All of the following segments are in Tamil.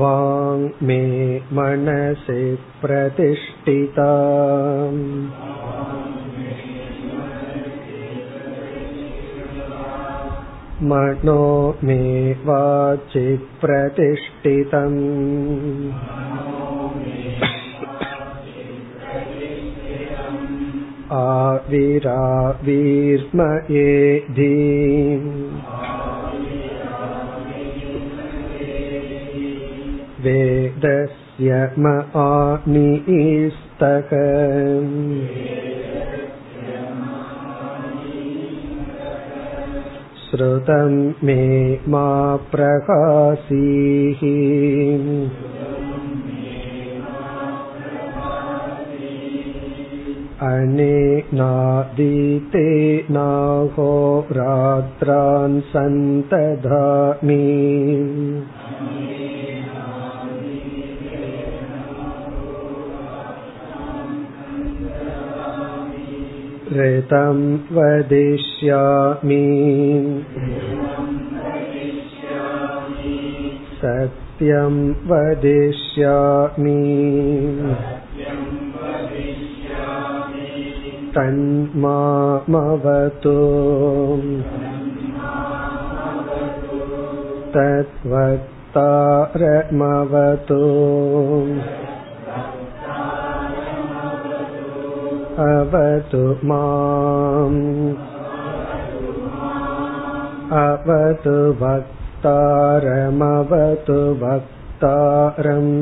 வாங்மே மனசே பிரதிஷ்டிதாம் மனோ மே வாசி பிரதிஷ்டிதம். ஆவிராவிர்மயேதி வேதஸ்ய மஆனிஸ்தகம் ஸ்ருதம் மே மா பிரகாசீஹி. அனேநாதீதே நாஹோராத்ரான் சந்ததாமி ரிதம் வதிஷ்யாமி சத்யம் வதிஷ்யாமி தன்மாமவது தத்வக்தாரமவது அவது மாம் அவது வக்தாரமவது வக்தாரம்.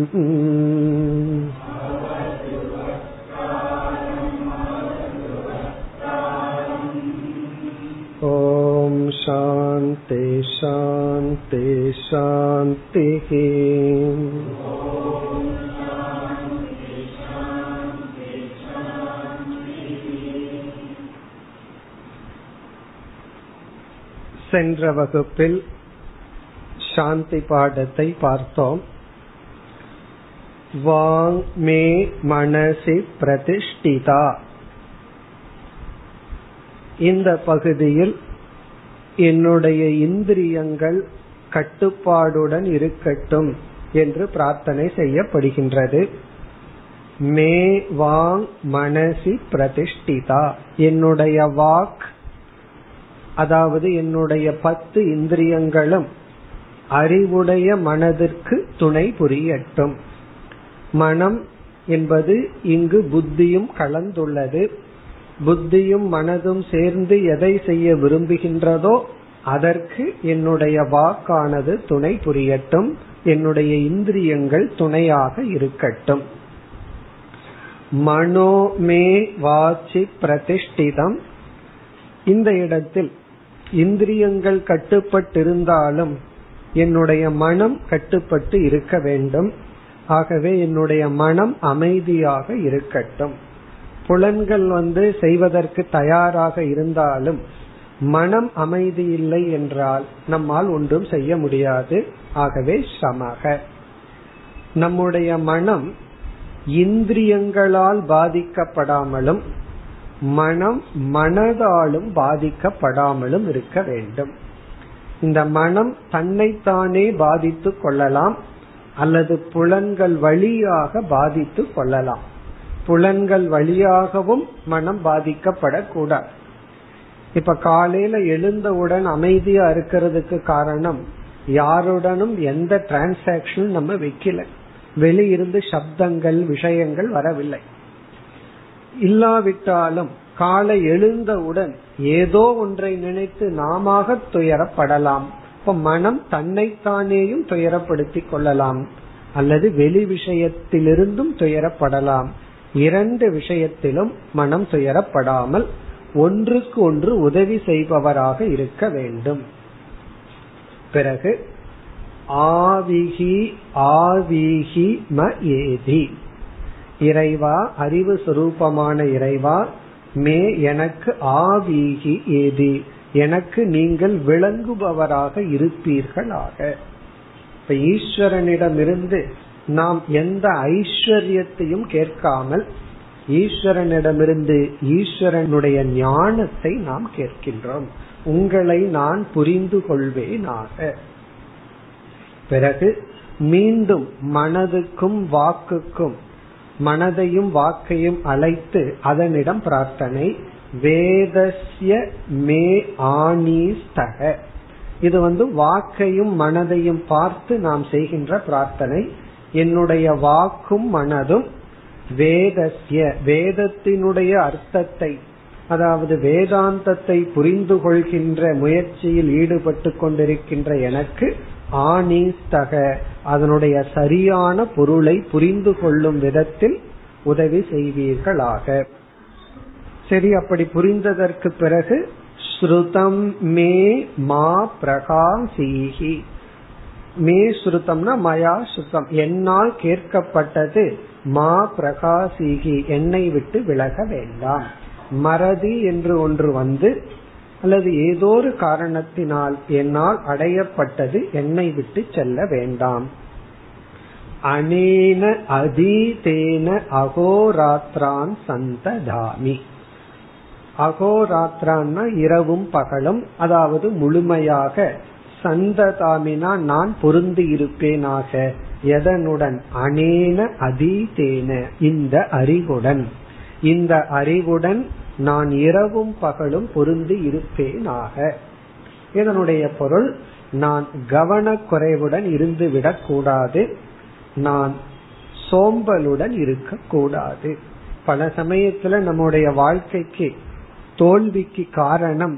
ஓம் சாந்தி சாந்தி சாந்தி. சென்ற வகுப்பில் சாந்தி பாடத்தை பார்த்தோம். வாங் மே மனசி பிரதிஷ்டிதா. இந்த பகுதியில் என்னுடைய இந்திரியங்கள் கட்டுப்பாடுடன் இருக்கட்டும் என்று பிரார்த்தனை செய்யப்படுகின்றது. மே வாங் மனசி பிரதிஷ்டிதா. என்னுடைய வாக், அதாவது என்னுடைய 10 இந்திரியங்களும் அறிவுடைய மனதிற்கு துணை புரியட்டும். மனம் என்பது இங்கு புத்தியும் கலந்துள்ளது. புத்தியும் மனதும் சேர்ந்து எதை செய்ய விரும்புகின்றதோ அதற்கு என்னுடைய வாக்கானது துணை புரியட்டும், என்னுடைய இந்திரியங்கள் துணையாக இருக்கட்டும். மனோமே வாசி பிரதிஷ்டிதம். இந்த இடத்தில் இந்திரியங்கள் கட்டுப்பட்டிருந்தாலும் என்னுடைய மனம் கட்டுப்பட்டு இருக்க வேண்டும். ஆகவே என்னுடைய மனம் அமைதியாக இருக்கட்டும். புலன்கள் செய்வதற்கு தயாராக இருந்தாலும் மனம் அமைதி இல்லை என்றால் நம்மால் ஒன்றும் செய்ய முடியாது. ஆகவே சமக நம்முடைய மனம் இந்திரியங்களால் பாதிக்கப்படாமலும் மனம் மனதாலும் பாதிக்கப்படாமலும் இருக்க வேண்டும். இந்த மனம் தன்னைத்தானே பாதித்து கொள்ளலாம் அல்லது புலன்கள் வழியாக பாதித்து கொள்ளலாம். புலன்கள் வழியாகவும் மனம் பாதிக்கப்படக்கூடாது. இப்ப காலையில எழுந்தவுடன் அமைதியா இருக்கிறதுக்கு காரணம், யாருடனும் எந்த டிரான்சாக்ஷன் நம்ம வைக்கல, வெளியிருந்து சப்தங்கள் விஷயங்கள் வரவில்லை. இல்லாவிட்டாலும் காலை எழுந்தவுடன் ஏதோ ஒன்றை நினைத்து நாம துயரப்படலாம். இப்ப மனம் தன்னைத்தானேயும் துயரப்படுத்திக் கொள்ளலாம் அல்லது வெளி விஷயத்திலிருந்தும் துயரப்படலாம். இரண்டு விஷயத்திலும் மனம் துயரப்படாமல் ஒன்றுக்கு ஒன்று உதவி செய்பவராக இருக்க வேண்டும். பிறகு ஆவிஹி ஆவிஹி ம ஏதி. இறைவா, அறிவு சுரூபமான இறைவா, மே எனக்கு ஆவிஹி ஏதி, எனக்கு நீங்கள் விளங்குபவராக இருப்பீர்களாக. இப்ப ஈஸ்வரனிடமிருந்து நாம் எந்த ஐஸ்வர்யத்தையும் கேட்காமல் ஈஸ்வரனிடமிருந்து ஈஸ்வரனுடைய ஞானத்தை நாம் கேட்கின்றோம். உங்களை நான் புரிந்து கொள்வேனாக. பிறகு மீண்டும் மனதுக்கும் வாக்குக்கும், மனதையும் வாக்கையும் அழைத்து அதனிடம் பிரார்த்தனை. வேதஸ்ய மே ஆனீஸ்தக, இது வாக்கையும் மனதையும் பார்த்து நாம் செய்கின்ற பிரார்த்தனை. என்னுடைய வாக்கும் மனதும் வேதஸ்ய, வேதத்தினுடைய அர்த்தத்தை, அதாவது வேதாந்தத்தை புரிந்து கொள்கின்ற முயற்சியில் ஈடுபட்டு கொண்டிருக்கின்ற எனக்கு ஆனீஸ்தக, அதனுடைய சரியான பொருளை புரிந்து கொள்ளும் விதத்தில் உதவி செய்வீர்களாக. சரி, அப்படி புரிந்ததற்கு பிறகு ஸ்ருதம் மே மா பிரகாசீஹி, மே ஸ்ருதம்னா மயா ஸ்ருதம், என்னால் கேட்கப்பட்டது, மா பிரகாசீஹி என்னை விட்டு விலக வேண்டாம். மறதி என்று ஒன்று அல்லது ஏதோ ஒரு காரணத்தினால் என்னால் அடையப்பட்டது என்னை விட்டு செல்ல வேண்டாம். அனேன அதீதேன அகோராத்ரான் சந்ததாமி, அகோராத்ரான்னா இரவும் பகலும், அதாவது முழுமையாக, சந்ததாமினா நான் பொருந்து இருப்பேனாக. எதனுடன்? அனேன அதீதேன இந்த அறிவுடன், இந்த அறிவுடன் நான் இரவும் பகலும் பொருந்தி இருப்பேனாக. இதனுடைய பொருள், நான் கவனக்குறைவுடன் இருந்துவிடக் கூடாது, நான் சோம்பலுடன் இருக்க கூடாது. பல சமயத்துல நம்முடைய வாழ்க்கைக்கு தோல்விக்கு காரணம்,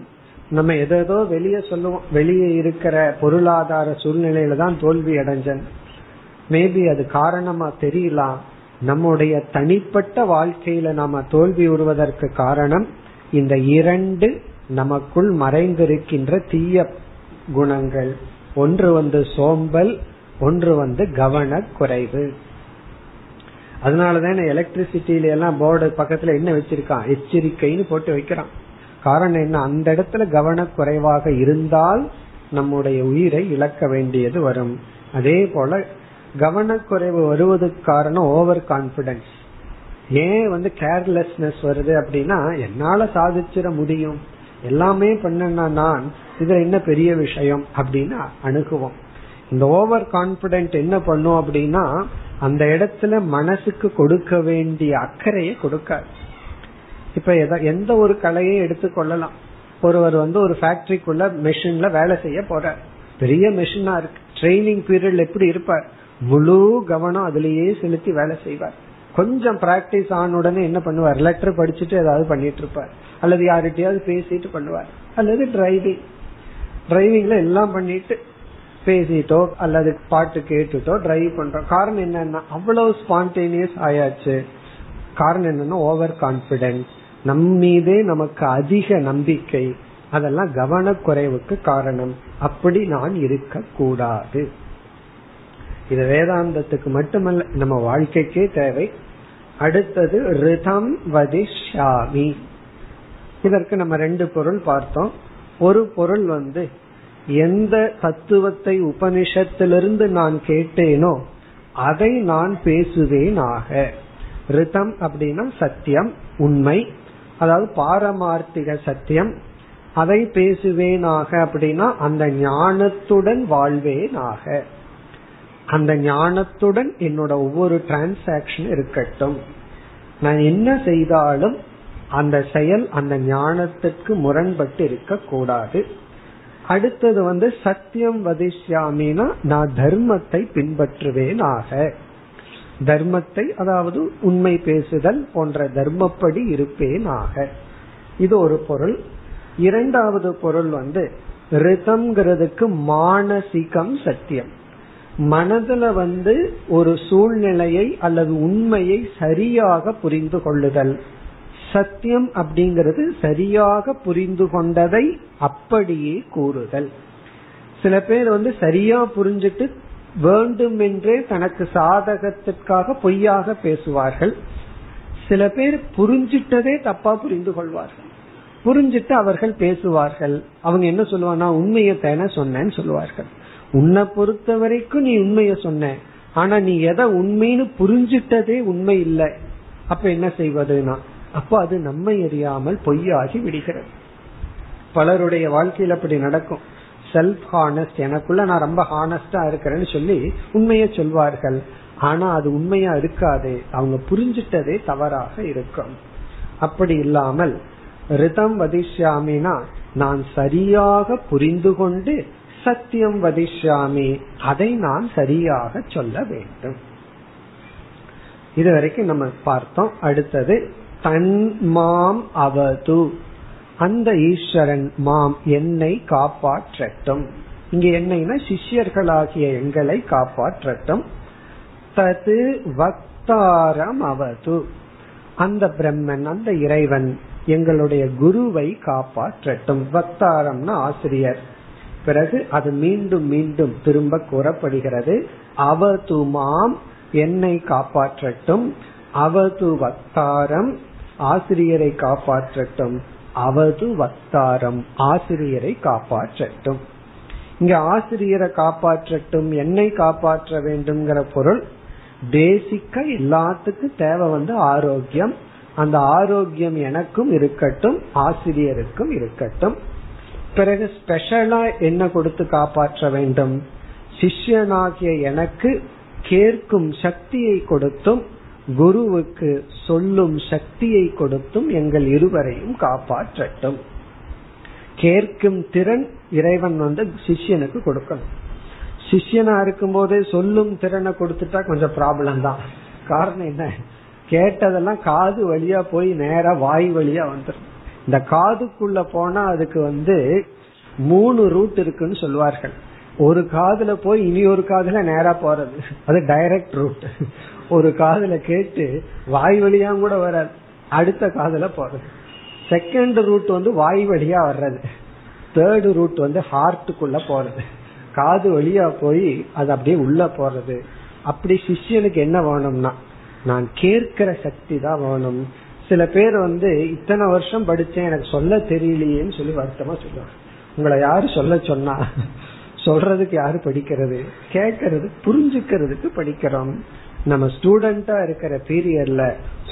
நம்ம எதோ வெளியே சொல்லுவோம், வெளியே இருக்கிற பொருளாதார சூழ்நிலையில தான் தோல்வி அடைஞ்சன், மேபி அது காரணமா தெரியலாம். நம்முடைய தனிப்பட்ட வாழ்க்கையில நாம தோல்வி உறுவதற்கு காரணம் இந்த இரண்டு நமக்குள் மறைந்திருக்கின்ற தீய குணங்கள். ஒன்று சோம்பல், ஒன்று கவனக்குறைவு. அதனாலதான் எலக்ட்ரிசிட்டியில எல்லாம் போர்டு பக்கத்துல என்ன வச்சிருக்கான், எச்சரிக்கைன்னு போட்டு வைக்கிறான். காரணம் என்ன? அந்த இடத்துல கவனக்குறைவாக இருந்தால் நம்முடைய உயிரை இழக்க வேண்டியது வரும். அதே போல கவனக்குறைவு வருவதற்கு காரணம் ஓவர் கான்பிடன்ஸ். ஏன் கேர்லெஸ்னஸ் வருது அப்படின்னா, என்னால சாதிச்சிட முடியும், எல்லாமே பண்ணனா நான், இதுல என்ன பெரிய விஷயம் அப்படின்னு அணுகுவோம். இந்த ஓவர் கான்பிடன்ட் என்ன பண்ணும் அப்படின்னா, அந்த இடத்துல மனசுக்கு கொடுக்க வேண்டிய அக்கறையை கொடுக்காது. இப்ப எந்த ஒரு கலையை எடுத்துக்கொள்ளலாம். ஒருவர் ஒரு ஃபேக்டரிக்குள்ள மெஷின்ல வேலை செய்ய போறார், பெரிய மெஷினா இருக்கு, ட்ரைனிங் பீரியட்ல எப்படி இருப்பார், முழு கவனம் அதுலயே செலுத்தி வேலை செய்வார். கொஞ்சம் பிராக்டிஸ் ஆன உடனே என்ன பண்ணுவார், லெட்டர் படிச்சுட்டு ஏதாவது பண்ணிட்டு இருப்பார், அல்லது யார்கிட்டயாவது பேசிட்டு பண்ணுவார், அல்லது டிரைவிங்ல எல்லாம் பண்ணிட்டு பேசிட்டோ அல்லது பாட்டு கேட்டுட்டோ டிரைவ் பண்றோம். காரணம் என்னன்னா, அவ்வளவு ஸ்பான்டேனியஸ் ஆயாச்சு. காரணம் என்னன்னா ஓவர் கான்பிடன்ஸ், நம் மீதே நமக்கு அதிக நம்பிக்கை, அதெல்லாம் கவனக்குறைவுக்கு காரணம். அப்படி நான் இருக்க கூடாது. இது வேதாந்தத்துக்கு மட்டுமல்ல, நம்ம வாழ்க்கைக்கே தேவை. அடுத்தது ரிதம் வதிஷ்யாமி, இதற்கு நம்ம ரெண்டு பொருள் பார்த்தோம். ஒரு பொருள் எந்த தத்துவத்தை உபனிஷத்திலிருந்து நான் கேட்டேனோ அதை நான் பேசுவேனாக. ரிதம் அப்படின்னா சத்தியம், உண்மை, அதாவது பாரமார்த்திக சத்தியம். அதை பேசுவேனாக அப்படின்னா அந்த ஞானத்துடன் வாழ்வேனாக, அந்த ஞானத்துடன் என்னோட ஒவ்வொரு டிரான்சாக்சன் இருக்கட்டும். நான் என்ன செய்தாலும் அந்த செயல் அந்த ஞானத்துக்கு முரண்பட்டு இருக்க கூடாது. அடுத்தது சத்தியம் வதிஷ்யாமினா நான் தர்மத்தை பின்பற்றுவேனாக, தர்மத்தை அதாவது உண்மை பேசுதல் போன்ற தர்மப்படி இருப்பேனாக. இது ஒரு பொருள். இரண்டாவது பொருள் ரிதம்ங்கிறதுக்கு மானசிகம் சத்தியம், மனதுல ஒரு சூழ்நிலையை அல்லது உண்மையை சரியாக புரிந்து கொள்ளுதல். சத்தியம் அப்படிங்கிறது சரியாக புரிந்து கொண்டதை அப்படியே கூறுதல். சில பேர் சரியா புரிஞ்சுட்டு வேண்டும் என்றே தனக்கு சாதகத்திற்காக பொய்யாக பேசுவார்கள். சில பேர் புரிஞ்சிட்டதே தப்பா புரிந்து கொள்வார்கள், புரிஞ்சிட்டு அவர்கள் பேசுவார்கள். அவங்க என்ன சொல்லுவாங்க, நான் உண்மையை தானே சொன்னேன்னு சொல்லுவார்கள். உன்னை பொறுத்த வரைக்கும் நீ உண்மைய சொன்ன, ஆனா நீ எதை உண்மைன்னு புரிஞ்சிட்டதே உண்மை இல்லை. அப்ப என்ன செய்வதுனா, அப்ப அது நம்மை அறியாமல் பொய்யாகி விடுகிறது. பலருடைய வாழ்க்கையில் அப்படி நடக்கும். செல்ஃப் ஹானஸ்ட், எனக்குள்ள நான் ரொம்ப ஹானஸ்டா இருக்கிறேன்னு சொல்லி உண்மையை சொல்வார்கள். ஆனா அது உண்மையா இருக்காது, அவங்க புரிஞ்சிட்டதே தவறாக இருக்கும். அப்படி இல்லாமல் ரிதம் வதிஷ்யாமினா நான் சரியாக புரிந்து கொண்டு சத்தியம் வதிஷ்யாமி அதை நான் சரியாக சொல்ல வேண்டும். இதுவரைக்கும் நம்ம பார்த்தோம். அடுத்தது தன்மாம் அவது, அந்த ஈஸ்வரன் மாம் என்னை காப்பாற்றட்டும். இங்க என்னைனா சிஷ்யர்களாகிய எங்களை காப்பாற்றட்டும். தது வக்தாரம் அவது, அந்த பிரம்மன் அந்த இறைவன் எங்களுடைய குருவை காப்பாற்றட்டும். வக்தாரம்னா ஆசிரியர். பிறகு அது மீண்டும் மீண்டும் திரும்ப கூறப்படுகிறது. அவது மாம் என்னை காப்பாற்றட்டும், அவது வக்தாரம் ஆசிரியரை காப்பாற்றட்டும், அவது வக்தாரம் ஆசிரியரை காப்பாற்றட்டும். இங்க ஆசிரியரை காப்பாற்றட்டும், என்னை காப்பாற்ற வேண்டும்ங்கிற பொருள். பேசிக்கா எல்லாத்துக்கும் தேவை வந்து ஆரோக்கியம். அந்த ஆரோக்கியம் எனக்கும் இருக்கட்டும், ஆசிரியருக்கும் இருக்கட்டும். பிறகு ஸ்பெஷலா என்ன கொடுத்து காப்பாற்ற வேண்டும்? சிஷ்யனாகிய எனக்கு கேட்கும் சக்தியை கொடுத்தும் குருவுக்கு சொல்லும் சக்தியை கொடுத்தும் எங்கள் இருவரையும் காப்பாற்றட்டும். கேட்கும் திறன் இறைவன் வந்து சிஷ்யனுக்கு கொடுக்கணும். சிஷ்யனா இருக்கும் போதே சொல்லும் திறனை கொடுத்துட்டா கொஞ்சம் ப்ராப்ளம் தான். காரணம் என்ன? கேட்டதெல்லாம் காது வழியா போய் நேரா வாய் வழியா வந்துடும். இந்த காதுக்குள்ள போனா அதுக்கு வந்து 3 ரூட் இருக்குன்னு சொல்வார்கள். ஒரு காதுல போய் இனி ஒரு காதுல நேரா போறது, அது டைரக்ட் ரூட். ஒரு காதுல கேட்டு வாய் வழியா கூட வராது, அடுத்த காதுல போறது. செகண்ட் ரூட் வந்து வாய் வழியா வர்றது, தேர்டு ரூட் வந்து ஹார்ட்டுக்குள்ள போறது. காது வழியா போய் அது அப்படியே உள்ள போறது. அப்படி சிஷ்யனுக்கு என்ன வேணும்னா நான் கேட்கிற சக்தி தான் வேணும். சில பேர் வந்து இத்தனை வருஷம் படிச்சேன் எனக்கு சொல்ல தெரியலையேன்னு சொல்லி வருத்தமா சொல்லுவாங்க. உங்களை யாரு சொல்ல சொன்னா? சொல்றதுக்கு யாரு படிக்கிறது? கேட்கறது புரிஞ்சுக்கிறதுக்கு படிக்கிறோம். நம்ம ஸ்டூடெண்டா இருக்கிற பீரியட்ல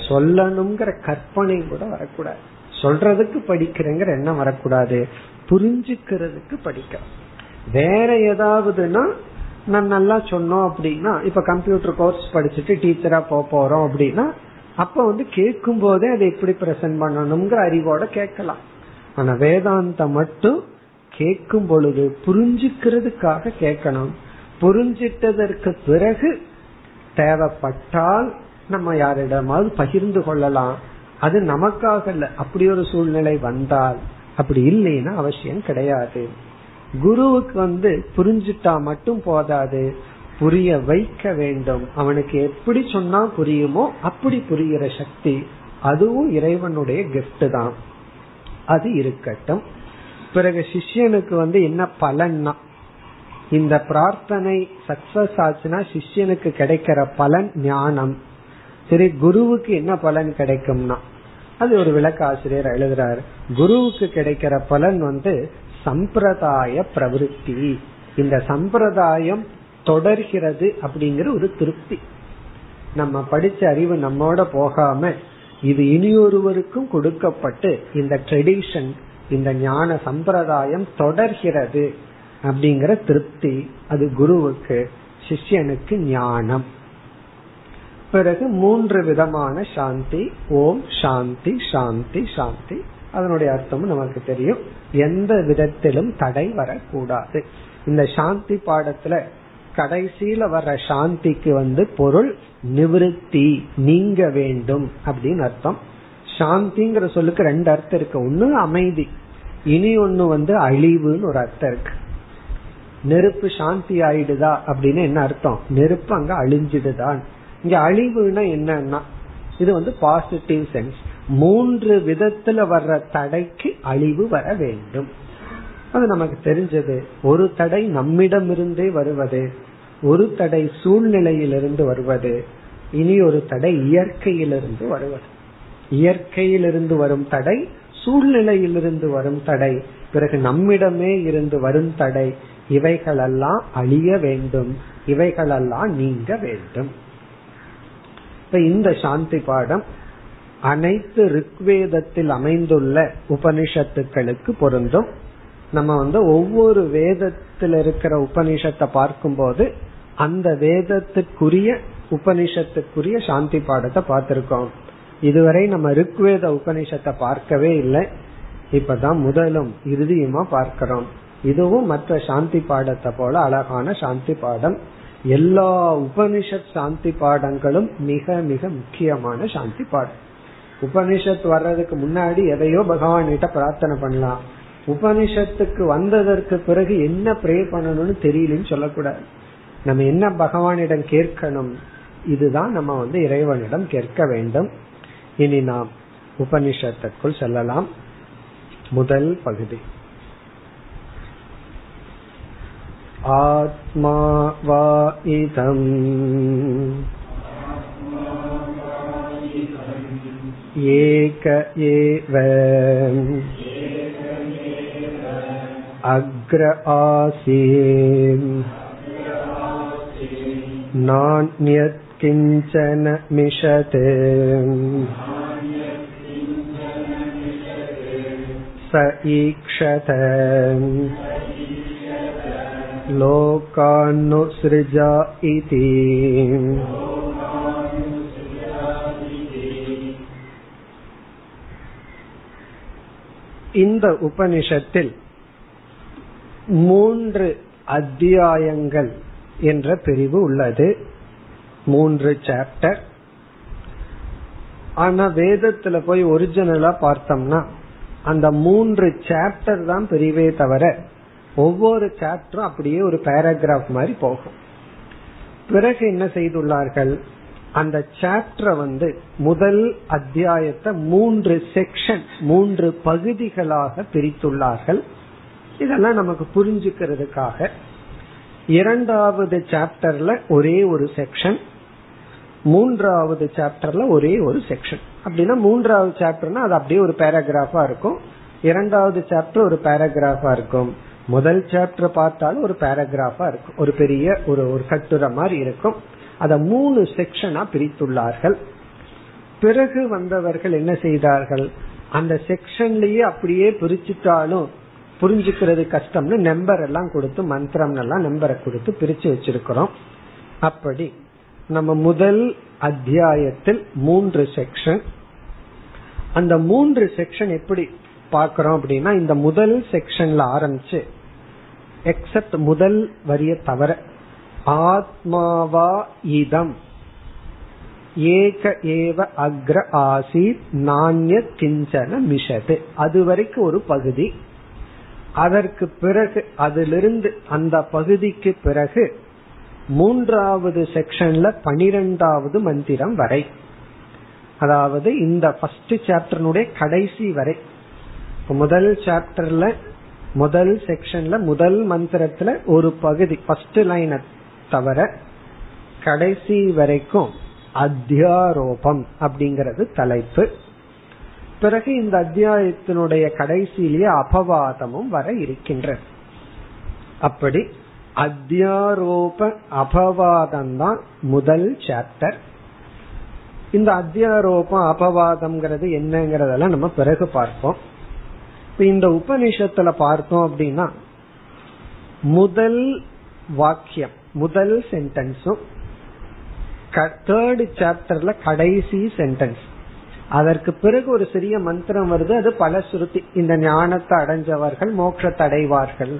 சொல்லணுங்கிற கற்பனை கூட வரக்கூடாது. சொல்றதுக்கு படிக்கிறேங்கிற எண்ணம் வரக்கூடாது, புரிஞ்சுக்கிறதுக்கு படிக்கிறோம். வேற ஏதாவதுன்னா நான் நல்லா சொன்னோம் அப்படின்னா, இப்ப கம்ப்யூட்டர் கோர்ஸ் படிச்சுட்டு டீச்சரா போறோம் அப்படின்னா அப்ப வந்து கேட்கும் போதே அதை எப்படி பிரசன்ட் பண்ணணும்ங்கிற அறிவோட கேட்கலாம். ஆனா வேதாந்தம் மட்டும் கேட்கும் பொழுது புரிஞ்சுக்கிறதுக்காக கேட்கணும். புரிஞ்சிட்டதற்கு பிறகு தேவைப்பட்டால் நம்ம யாரிடமாவது பகிர்ந்து கொள்ளலாம். அது நமக்காக இல்ல, அப்படி ஒரு சூழ்நிலை வந்தால். அப்படி இல்லைன்னா அவசியம் கிடையாது. குருவுக்கு வந்து புரிஞ்சிட்டா மட்டும் போதாது, புரிய வைக்க வேண்டும். அவனுக்கு எப்படி சொன்னா புரியுமோ அப்படி புரிகிற சக்தி, அதுவும் இறைவனுடைய கிஃப்ட் தான், அது இருக்கட்டும். பிறகு சிஷ்யனுக்கு வந்து என்ன பலன்னா, இந்த பிரார்த்தனை சக்சஸ் ஆச்சுன்னா சிஷ்யனுக்கு கிடைக்கிற பலன் ஞானம். சரி, குருவுக்கு என்ன பலன் கிடைக்கும்னா, அது ஒரு விளக்க ஆசிரியர் எழுதுறாரு, குருவுக்கு கிடைக்கிற பலன் வந்து சம்பிரதாய பிரவிற்த்தி, இந்த சம்பிரதாயம் தொடர்கிறது அப்படிங்கிற ஒரு திருப்தி. நம்ம படிச்ச அறிவு நம்மோட போகாம இது இனியொருவருக்கும் கொடுக்கப்பட்டு இந்த ட்ரெடிஷன், இந்த ஞான சம்பிரதாயம் தொடர்கிறது அப்படிங்கிற திருப்தி, அது குருவுக்கு. சிஷ்யனுக்கு ஞானம். பிறகு 3 விதமான சாந்தி. ஓம் சாந்தி சாந்தி சாந்தி, அதனுடைய அர்த்தமும் நமக்கு தெரியும். எந்த விதத்திலும் தடை வரக்கூடாது. இந்த சாந்தி பாடத்துல கடைசியில வர்ற சாந்திக்கு வந்து பொருள் நிவிருத்தி, நீங்க வேண்டும் அப்படின்னு அர்த்தம். சாந்திங்கிற சொல்லுக்கு 2 அர்த்தம் இருக்கு. ஒண்ணு அமைதி, இனி ஒண்ணு வந்து அழிவுன்னு ஒரு அர்த்தம் இருக்கு. நெருப்பு சாந்தி ஆயிடுதா அப்படின்னு என்ன அர்த்தம்? நெருப்பு அங்க அழிஞ்சிடுதான். இங்க அழிவுனா என்னன்னா, இது வந்து பாசிட்டிவ் சென்ஸ். 3 விதத்துல வர்ற தடைக்கு அழிவு வர வேண்டும், அது நமக்கு தெரிஞ்சது. ஒரு தடை நம்மிடமிருந்தே வருவது, ஒரு தடை சூழ்நிலையிலிருந்து வருவது, இனி ஒரு தடை இயற்கையிலிருந்து வருவது. இயற்கையிலிருந்து வரும் தடை, சூழ்நிலையிலிருந்து வரும் தடை, பிறகு நம்மிடமே இருந்து வரும் தடை, இவைகளெல்லாம் அழிய வேண்டும், இவைகளெல்லாம் நீங்க வேண்டும். இப்ப இந்த சாந்தி பாடம் அனைத்து ரிக்வேதத்தில் அமைந்துள்ள உபனிஷத்துக்களுக்கு பொருந்தும். நம்ம ஒவ்வொரு வேதத்தில் இருக்கிற உபனிஷத்தை பார்க்கும்போது அந்த வேதத்துக்குரிய உபனிஷத்துக்குரிய சாந்தி பாடத்தை பார்த்திருக்கோம். இதுவரை நம்ம ருக்வேத உபனிஷத்தை பார்க்கவே இல்லை, இப்பதான் முதலும் இறுதியுமா பார்க்கிறோம். இதுவும் மற்ற சாந்தி பாடத்தை போல அழகான சாந்தி பாடம். எல்லா உபனிஷத் சாந்தி பாடங்களும் மிக மிக முக்கியமான சாந்தி பாடம். உபனிஷத் வர்றதுக்கு முன்னாடி எதையோ பகவான்கிட்ட பிரார்த்தனை பண்ணலாம், உபனிஷத்துக்கு வந்ததற்கு பிறகு என்ன ப்ரே பண்ணணும்னு தெரியலன்னு சொல்லக்கூடாது. நம்ம என்ன பகவானிடம் கேட்கணும், இதுதான் நம்ம இறைவனிடம் கேட்க வேண்டும். இனி நாம் உபனிஷத்துக்குள் செல்லலாம். முதல் பகுதி ஆத்மா வா இதம் ஏக ஏவ அக்ர ஆசீம் நான்யத் கிஞ்சன மிஷதே ச ஈக்ஷதே லோகானுஸ்ருஜா இதி. இந்த உபனிஷத்தில் 3 அத்தியாயங்கள் என்ற பிரிவு உள்ளது, 3 சாப்டர். ஆனா வேதத்துல போய் ஒரிஜினலா பார்த்தோம்னா அந்த 3 சாப்டர் தான் பிரிவே தவிர ஒவ்வொரு சாப்டரும் அப்படியே ஒரு பேராகிராஃப் மாதிரி போகும். பிறகு என்ன செய்துள்ளார்கள், அந்த சாப்டரை முதல் அத்தியாயத்தை 3 செக்ஷன் 3 பகுதிகளாக பிரித்துள்ளார்கள். இதெல்லாம் நமக்கு புரிஞ்சுக்கிறதுக்காக. இரண்டாவது சாப்டர்ல ஒரே ஒரு செக்ஷன், மூன்றாவது சாப்டர்ல ஒரே ஒரு செக்ஷன். அப்படின்னா மூன்றாவது சாப்டர்னா அது அப்படியே ஒரு பேராகிராஃபா இருக்கும், இரண்டாவது சாப்டர் ஒரு பேராகிராஃபா இருக்கும், முதல் சாப்டர் பார்த்தாலும் ஒரு பேராகிராஃபா இருக்கும், ஒரு பெரிய ஒரு கட்டுரை மாதிரி இருக்கும். அத 3 செக்ஷனா பிரித்துள்ளார்கள். பிறகு வந்தவர்கள் என்ன செய்தார்கள், அந்த செக்ஷன்லயே அப்படியே பிரிச்சுட்டாலும் புரிஞ்சுக்கிறது கஷ்டம்னு நம்பர் எல்லாம் கொடுத்து, மந்திரம் எல்லாம் நம்பரை கொடுத்து பிரிச்சு வச்சிருக்கிறோம். அப்படி நம்ம முதல் அத்தியாயத்தில் 3 செக்ஷன். அந்த 3 செக்ஷன் எப்படி பார்க்கிறோம் அப்படின்னா, இந்த முதல் செக்ஷன்ல ஆரம்பிச்சு எக்ஸப்ட் முதல் வரிய தவிர ஆத்மாவா இதம் ஏக ஏவ அக்ர ஆசீத் நான்யத் கிஞ்சன மிஷதே, அதுவரைக்கும் ஒரு பகுதி. அதற்கு பிறகு அதிலிருந்து அந்த பகுதிக்கு பிறகு மூன்றாவது செக்ஷன்ல 12வது மந்திரம் வரை, அதாவது இந்த ஃபர்ஸ்ட் சாப்டர்னுடைய கடைசி வரை. முதல் சாப்டர்ல முதல் செக்ஷன்ல முதல் மந்திரத்துல ஒரு பகுதி ஃபர்ஸ்ட் லைன் தவிர கடைசி வரைக்கும் அத்தியாரோபம் அப்படிங்கிறது தலைப்பு. பிறகு இந்த அத்தியாயத்தினுடைய கடைசியிலேயே அபவாதமும் வர இருக்கின்றது. அப்படி அத்தியாரோப அபவாதம் தான் முதல் சாப்டர். இந்த அத்தியாரோபம் அபவாதம்ங்கிறது என்னங்கறதெல்லாம் நம்ம பிறகு பார்ப்போம். இப்ப இந்த உபநிஷத்துல பார்த்தோம் அப்படின்னா முதல் வாக்கியம் முதல் சென்டென்ஸும் தேர்ட் சாப்டர்ல கடைசி சென்டென்ஸ், அதற்கு பிறகு ஒரு சிறிய மந்திரம் வருது, அது பலஸ்ருதி, இந்த ஞானத்தை அடைஞ்சவர்கள் மோட்சத்தை அடைவார்கள்.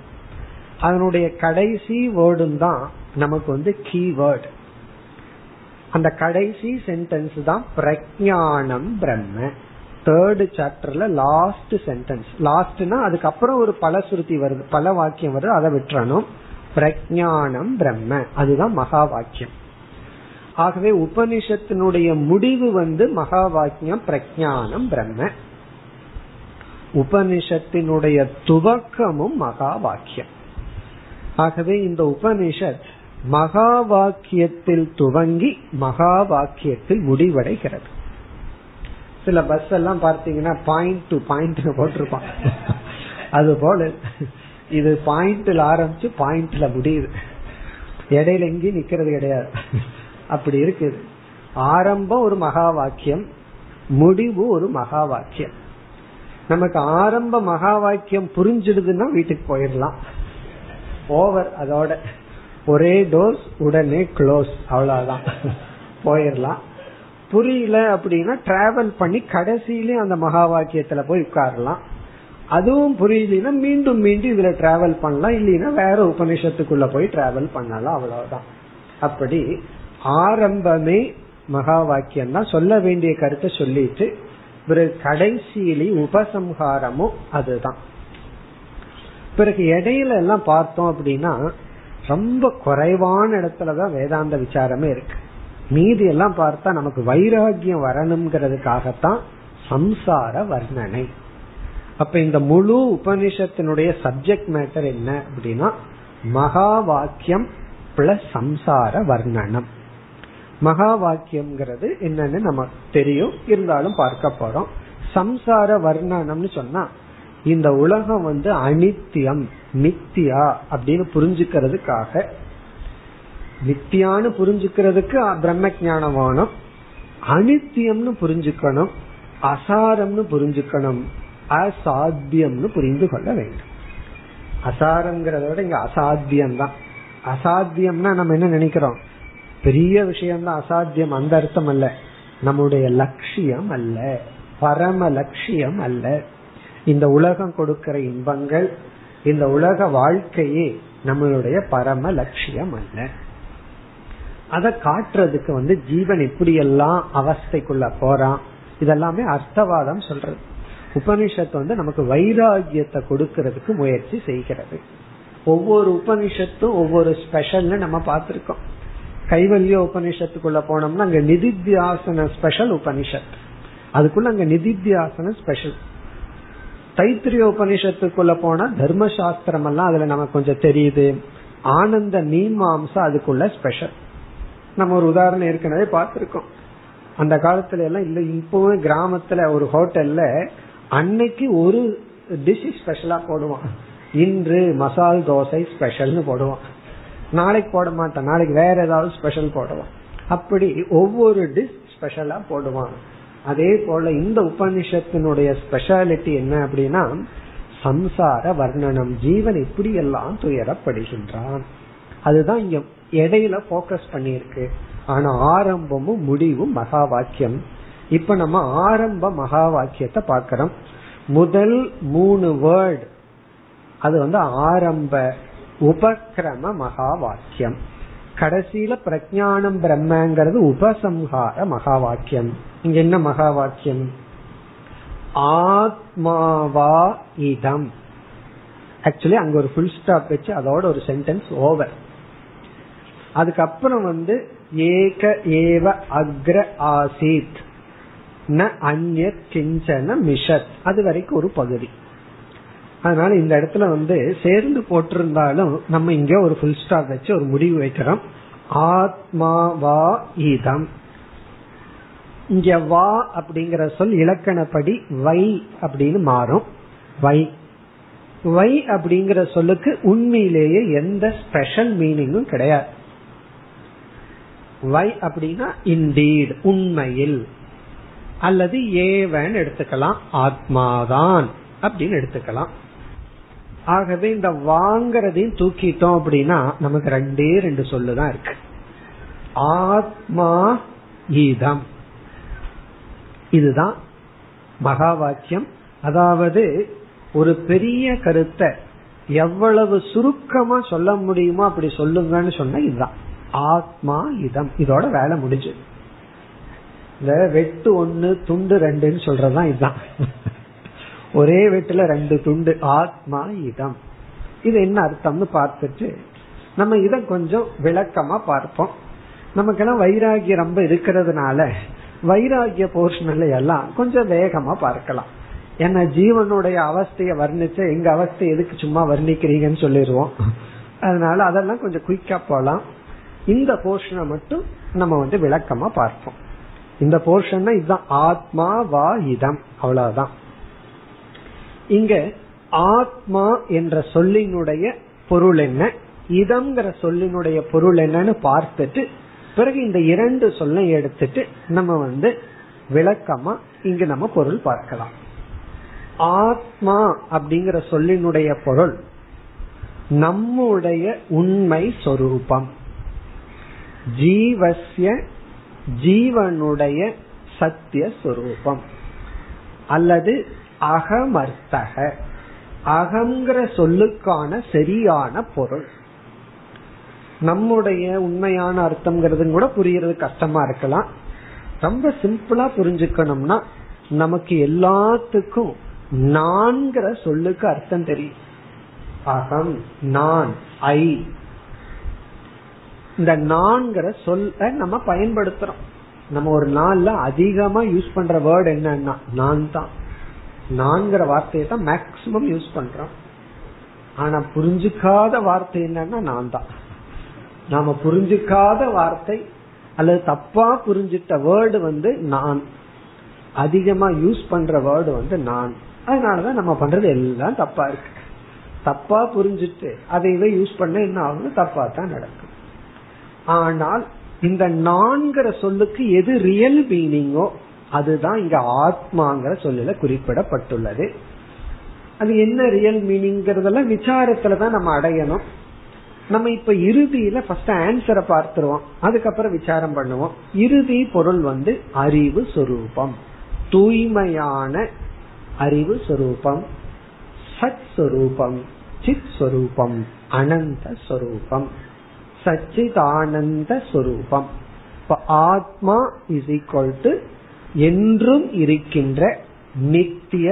அதனுடைய கடைசி வேர்டும் தான் நமக்கு கீவேர்டு. அந்த கடைசி சென்டென்ஸ் தான் பிரக்ஞானம் பிரம்ம. தேர்ட் சாப்டர்ல லாஸ்ட் சென்டென்ஸ், லாஸ்ட்னா அதுக்கப்புறம் ஒரு பலஸ்ருதி வருது, பல வாக்கியம் வருது, அதை விட்டுறணும். பிரக்ஞானம் பிரம்ம, அதுதான் மகா வாக்கியம். ஆகவே உபனிஷத்தினுடைய முடிவு மகா வாக்கியம் பிரக்ஞானம் பிரம்ம. உபனிஷத்தினுடைய துவக்கமும் மகா வாக்கியம். ஆகவே இந்த உபனிஷத் மகா வாக்கியத்தில் துவங்கி மகா வாக்கியத்தில் முடிவடைகிறது. சில பஸ் எல்லாம் பார்த்தீங்கன்னா பாயிண்ட் டு பாயிண்ட் போட்டிருப்பான், அது போல இது பாயிண்ட்ல ஆரம்பிச்சு பாயிண்ட்ல முடியுது, இடையில எங்கேயும் நிக்கிறது கிடையாது. அப்படி இருக்குது. ஆரம்பம் ஒரு மகா வாக்கியம், முடிவு ஒரு மகா வாக்கியம். நமக்கு ஆரம்ப மகா வாக்கியம் புரிஞ்சிடுதுன்னா வீட்டுக்கு போயிடலாம். ஓவர், அதோட ஒரே டோஸ், உடனே க்ளோஸ், அவ்வளவுதான், போயிடலாம். புரியல அப்படின்னா டிராவல் பண்ணி கடைசியிலேயே அந்த மகா வாக்கியத்துல போய் உட்காரலாம். அதுவும் புரியலன்னா மீண்டும் மீண்டும் இதுல டிராவல் பண்ணலாம், இல்லைன்னா வேற உபநிஷத்துக்குள்ள போய் டிராவல் பண்ணலாம், அவ்வளவுதான். அப்படி ஆரம்பமே மகா வாக்கியம் தான், சொல்ல வேண்டிய கருத்தை சொல்லிட்டு பிறகு கடைசியிலே உபசம்ஹாரமும் அதுதான். பிறகு இடையில எல்லாம் பார்த்தோம் அப்படின்னா ரொம்ப குறைவான இடத்துலதான் வேதாந்த விசாரமே இருக்கு. மீதி எல்லாம் பார்த்தா நமக்கு வைராகியம் வரணும்ங்கிறதுக்காகத்தான் சம்சார வர்ணனை. அப்ப இந்த முழு உபனிஷத்தினுடைய சப்ஜெக்ட் மேட்டர் என்ன அப்படின்னா மகா வாக்கியம் பிளஸ் சம்சார வர்ணனம். மகா வாக்கியம்ங்கிறது என்னன்னு நமக்கு தெரியும், இருந்தாலும் பார்க்க போறோம். சம்சார வர்ணனம்னு சொன்னா இந்த உலகம் அனித்தியம் மித்தியா அப்படின்னு புரிஞ்சுக்கிறதுக்காக, மித்தியான்னு புரிஞ்சுக்கிறதுக்கு பிரம்ம ஞானமானம், அனித்தியம்னு புரிஞ்சுக்கணும், அசாரம்னு புரிஞ்சுக்கணும், அசாத்தியம்னு புரிந்து கொள்ள வேண்டும். அசாரம்ங்கிறத விட இங்க அசாத்தியம் தான். அசாத்தியம்னா நம்ம என்ன நினைக்கிறோம், பெரிய விஷயம்தான் அசாத்தியம், அந்த அர்த்தம் அல்ல. நம்முடைய லட்சியம் அல்ல, பரம லட்சியம் அல்ல. இந்த உலகம் கொடுக்கிற இன்பங்கள், இந்த உலக வாழ்க்கையே நம்மளுடைய பரம லட்சியம் அல்ல. அதை காட்டுறதுக்கு ஜீவன் இப்படி எல்லாம் அவஸ்தைக்குள்ள போறான், இதெல்லாமே அர்த்தவாதம் சொல்றது. உபனிஷத்து நமக்கு வைராகியத்தை கொடுக்கறதுக்கு முயற்சி செய்கிறது. ஒவ்வொரு உபனிஷத்தும் ஒவ்வொரு ஸ்பெஷல்னு நம்ம பார்த்திருக்கோம். கைவல்ய உபனிஷத்துக்குள்ள போனோம்னா அங்க நிதித்தியாசன ஸ்பெஷல் உபனிஷத், அதுக்குள்ள அங்க நிதித்தியாசன ஸ்பெஷல். தைத்திரிய உபனிஷத்துக்குள்ள போனா தர்மசாஸ்திரம் எல்லாம் அதுல நமக்கு கொஞ்சம் தெரியுது. ஆனந்த மீமாம்சா அதுக்குள்ள ஸ்பெஷல். நம்ம ஒரு உதாரணம் ஏற்கனவே பார்த்திருக்கோம். அந்த காலத்துல எல்லாம் இல்ல, இப்பவே கிராமத்துல ஒரு ஹோட்டல்ல அன்னைக்கு ஒரு டிஷ் ஸ்பெஷலா போடுவான். இன்று மசால் தோசை ஸ்பெஷல்னு போடுவான், நாளைக்கு போட மாட்டான், நாளைக்கு வேற ஏதாவது ஸ்பெஷல் போடுவான். அப்படி ஒவ்வொரு டிஷ் ஸ்பெஷலா போடுவான். அதே போல இந்த உபனிஷத்தினுடைய ஸ்பெஷாலிட்டி என்ன அப்படின்னா சம்சார வர்ணனம், ஜீவன் இப்படி எல்லாம் துயரப்படுகின்றான். அதுதான் இங்க இடையில போக்கஸ் பண்ணிருக்கு. ஆனா ஆரம்பமும் முடிவும் மகா வாக்கியம். இப்ப நம்ம ஆரம்ப மகா வாக்கியத்தை பாக்கிறோம். முதல் 3 வேர்டு அது ஆரம்ப உபக்ரம மகா வாக்கியம். கடைசியில பிரஜானம் பிரம்மங்கிறது உபசம்ஹார மகா வாக்கியம். இங்க என்ன மகா வாக்கியம், ஆத்மாவா இதம். ஆக்சுவலி அங்க ஒரு ஃபுல் ஸ்டாப் வச்சு அதோட ஒரு சென்டென்ஸ் ஓவர். அதுக்கப்புறம் ஏக ஏவ அக்ர ஆசீத் ந அன்யத் கிஞ்சன மிஷத், அது வரைக்கும் ஒரு பகுதி. அதனால இந்த இடத்துல சேர்ந்து போட்டிருந்தாலும் நம்ம இங்க ஒரு ஃபுல் ஸ்டாப் வச்சு ஒரு முடிவு வைக்கிறோம். ஆத்மாவா இதம். இங்க வா அப்படிங்கிற சொல் இலக்கணப்படி வை அப்படின்னு மாறும். வை வை அப்படிங்கிற சொல்லுக்கு உண்மையிலேயே எந்த ஸ்பெஷல் மீனிங்கும் கிடையாது. வை அப்படின்னா இண்டீட், உண்மையில், அல்லது ஏவன் எடுத்துக்கலாம், ஆத்மாதான் அப்படின்னு எடுத்துக்கலாம். ஆகவே இந்த வாங்கறதையும் தூக்கிட்டோம் அப்படின்னா நமக்கு ரெண்டே ரெண்டு சொல்லுதான் இருக்கு, ஆத்மா இதம். இதுதான் மகா வாக்கியம். அதாவது ஒரு பெரிய கருத்தை எவ்வளவு சுருக்கமா சொல்ல முடியுமோ அப்படி சொல்லுங்கன்னு சொன்ன இதுதான் ஆத்மா இதம். இதோட வேலை முடிஞ்சு. இந்த வெட்டு 1 துண்டு 2ன்னு சொல்றதுதான் இதுதான். ஒரே வெட்டுல 2 துண்டு, ஆத்மா இதம். இது என்ன அர்த்தம்னு பார்த்துட்டு நம்ம இத கொஞ்சம் விளக்கமா பார்ப்போம். நமக்கெல்லாம் வைராகியம் ரொம்ப இருக்கிறதுனால வைராகிய போர்ஷன்ல எல்லாம் கொஞ்சம் வேகமா பார்க்கலாம். ஏன்னா ஜீவனுடைய அவஸ்தைய வர்ணிச்ச எங்க அவஸ்தை எதுக்கு சும்மா வர்ணிக்கிறீங்கன்னு சொல்லிடுவோம். அதனால அதெல்லாம் கொஞ்சம் குயிக்கா போலாம். இந்த போர்ஷனை மட்டும் நம்ம விளக்கமா பார்ப்போம். இந்த போர்ஷன்னா இதுதான் ஆத்மா வா இதம், அவ்வளவுதான். இங்க ஆத்மா என்ற சொல்லினுடைய பொருள் என்ன, இதம்ங்கிற சொல்லினுடைய பொருள் என்னன்னு பார்த்துட்டு பிறகு இந்த 2 சொல்லை எடுத்துட்டு நம்ம விளக்கமா இங்க நம்ம பொருள் பார்க்கலாம். ஆத்மா அப்படிங்கிற சொல்லினுடைய பொருள் நம்முடைய உண்மை சொரூபம். ஜீவஸ்ய ஜீவனுடைய சத்திய சொரூபம் அல்லது அகமர்த்தக, அகங்கிற சொல்லுக்கான சரியான பொருள். நம்முடைய உண்மையான அர்த்தம்ங்கிறது கூட புரியறது கஷ்டமா இருக்கலாம். ரொம்ப சிம்பிளா புரிஞ்சுக்கணும்னா நமக்கு எல்லாத்துக்கும் நான்கிற சொல்லுக்கு அர்த்தம் தெரியும். அகம், நான், ஐ. இந்த நான்கிற சொல்ல நம்ம பயன்படுத்துறோம். நம்ம ஒரு நாள்ல அதிகமா யூஸ் பண்ற வேர்டு என்னன்னா நான் தான். நான்கிற வார்த்தையை தான் மேக்சிமம் யூஸ் பண்றோம். ஆனா புரிஞ்சுக்காத வார்த்தை என்னன்னா நான் தான். நாம புரிஞ்சுக்காத வார்த்தை அல்லது தப்பா புரிஞ்சிட்ட வேர்டு நான் அதிகமா யூஸ் பண்ற வேர்டு நான். அதனாலதான் நம்ம பண்றது எல்லாம் தப்பா இருக்கு. தப்பா புரிஞ்சிட்டு அதை யூஸ் பண்ண என்ன ஆகுது? தப்பா தான் நடக்கும். ஆனால் இந்த நான்கிற சொல்லுக்கு எது ரியல் மீனிங்கோ அதுதான் இங்க ஆத்மாங்கிற சொல்லுல குறிப்பிடப்பட்டுள்ளது. அது என்ன ரியல் மீனிங்கிறதுல விசாரத்துலதான் நம்ம அடையணும். நம்ம இப்ப இறுதியில ஃபர்ஸ்ட் ஆன்சரை பார்த்துருவோம், அதுக்கப்புறம் விசாரம் பண்ணுவோம். இறுதி பொருள் அறிவு சொரூபம், தூய்மையான அறிவு சொரூபம், சத் சொரூபம், சித் சொரூபம், அனந்த சொரூபம், சச்சிதானந்த சொரூபம். இப்ப ஆத்மா இஸ் ஈக்வல் டு என்றும் இருக்கின்ற நித்திய,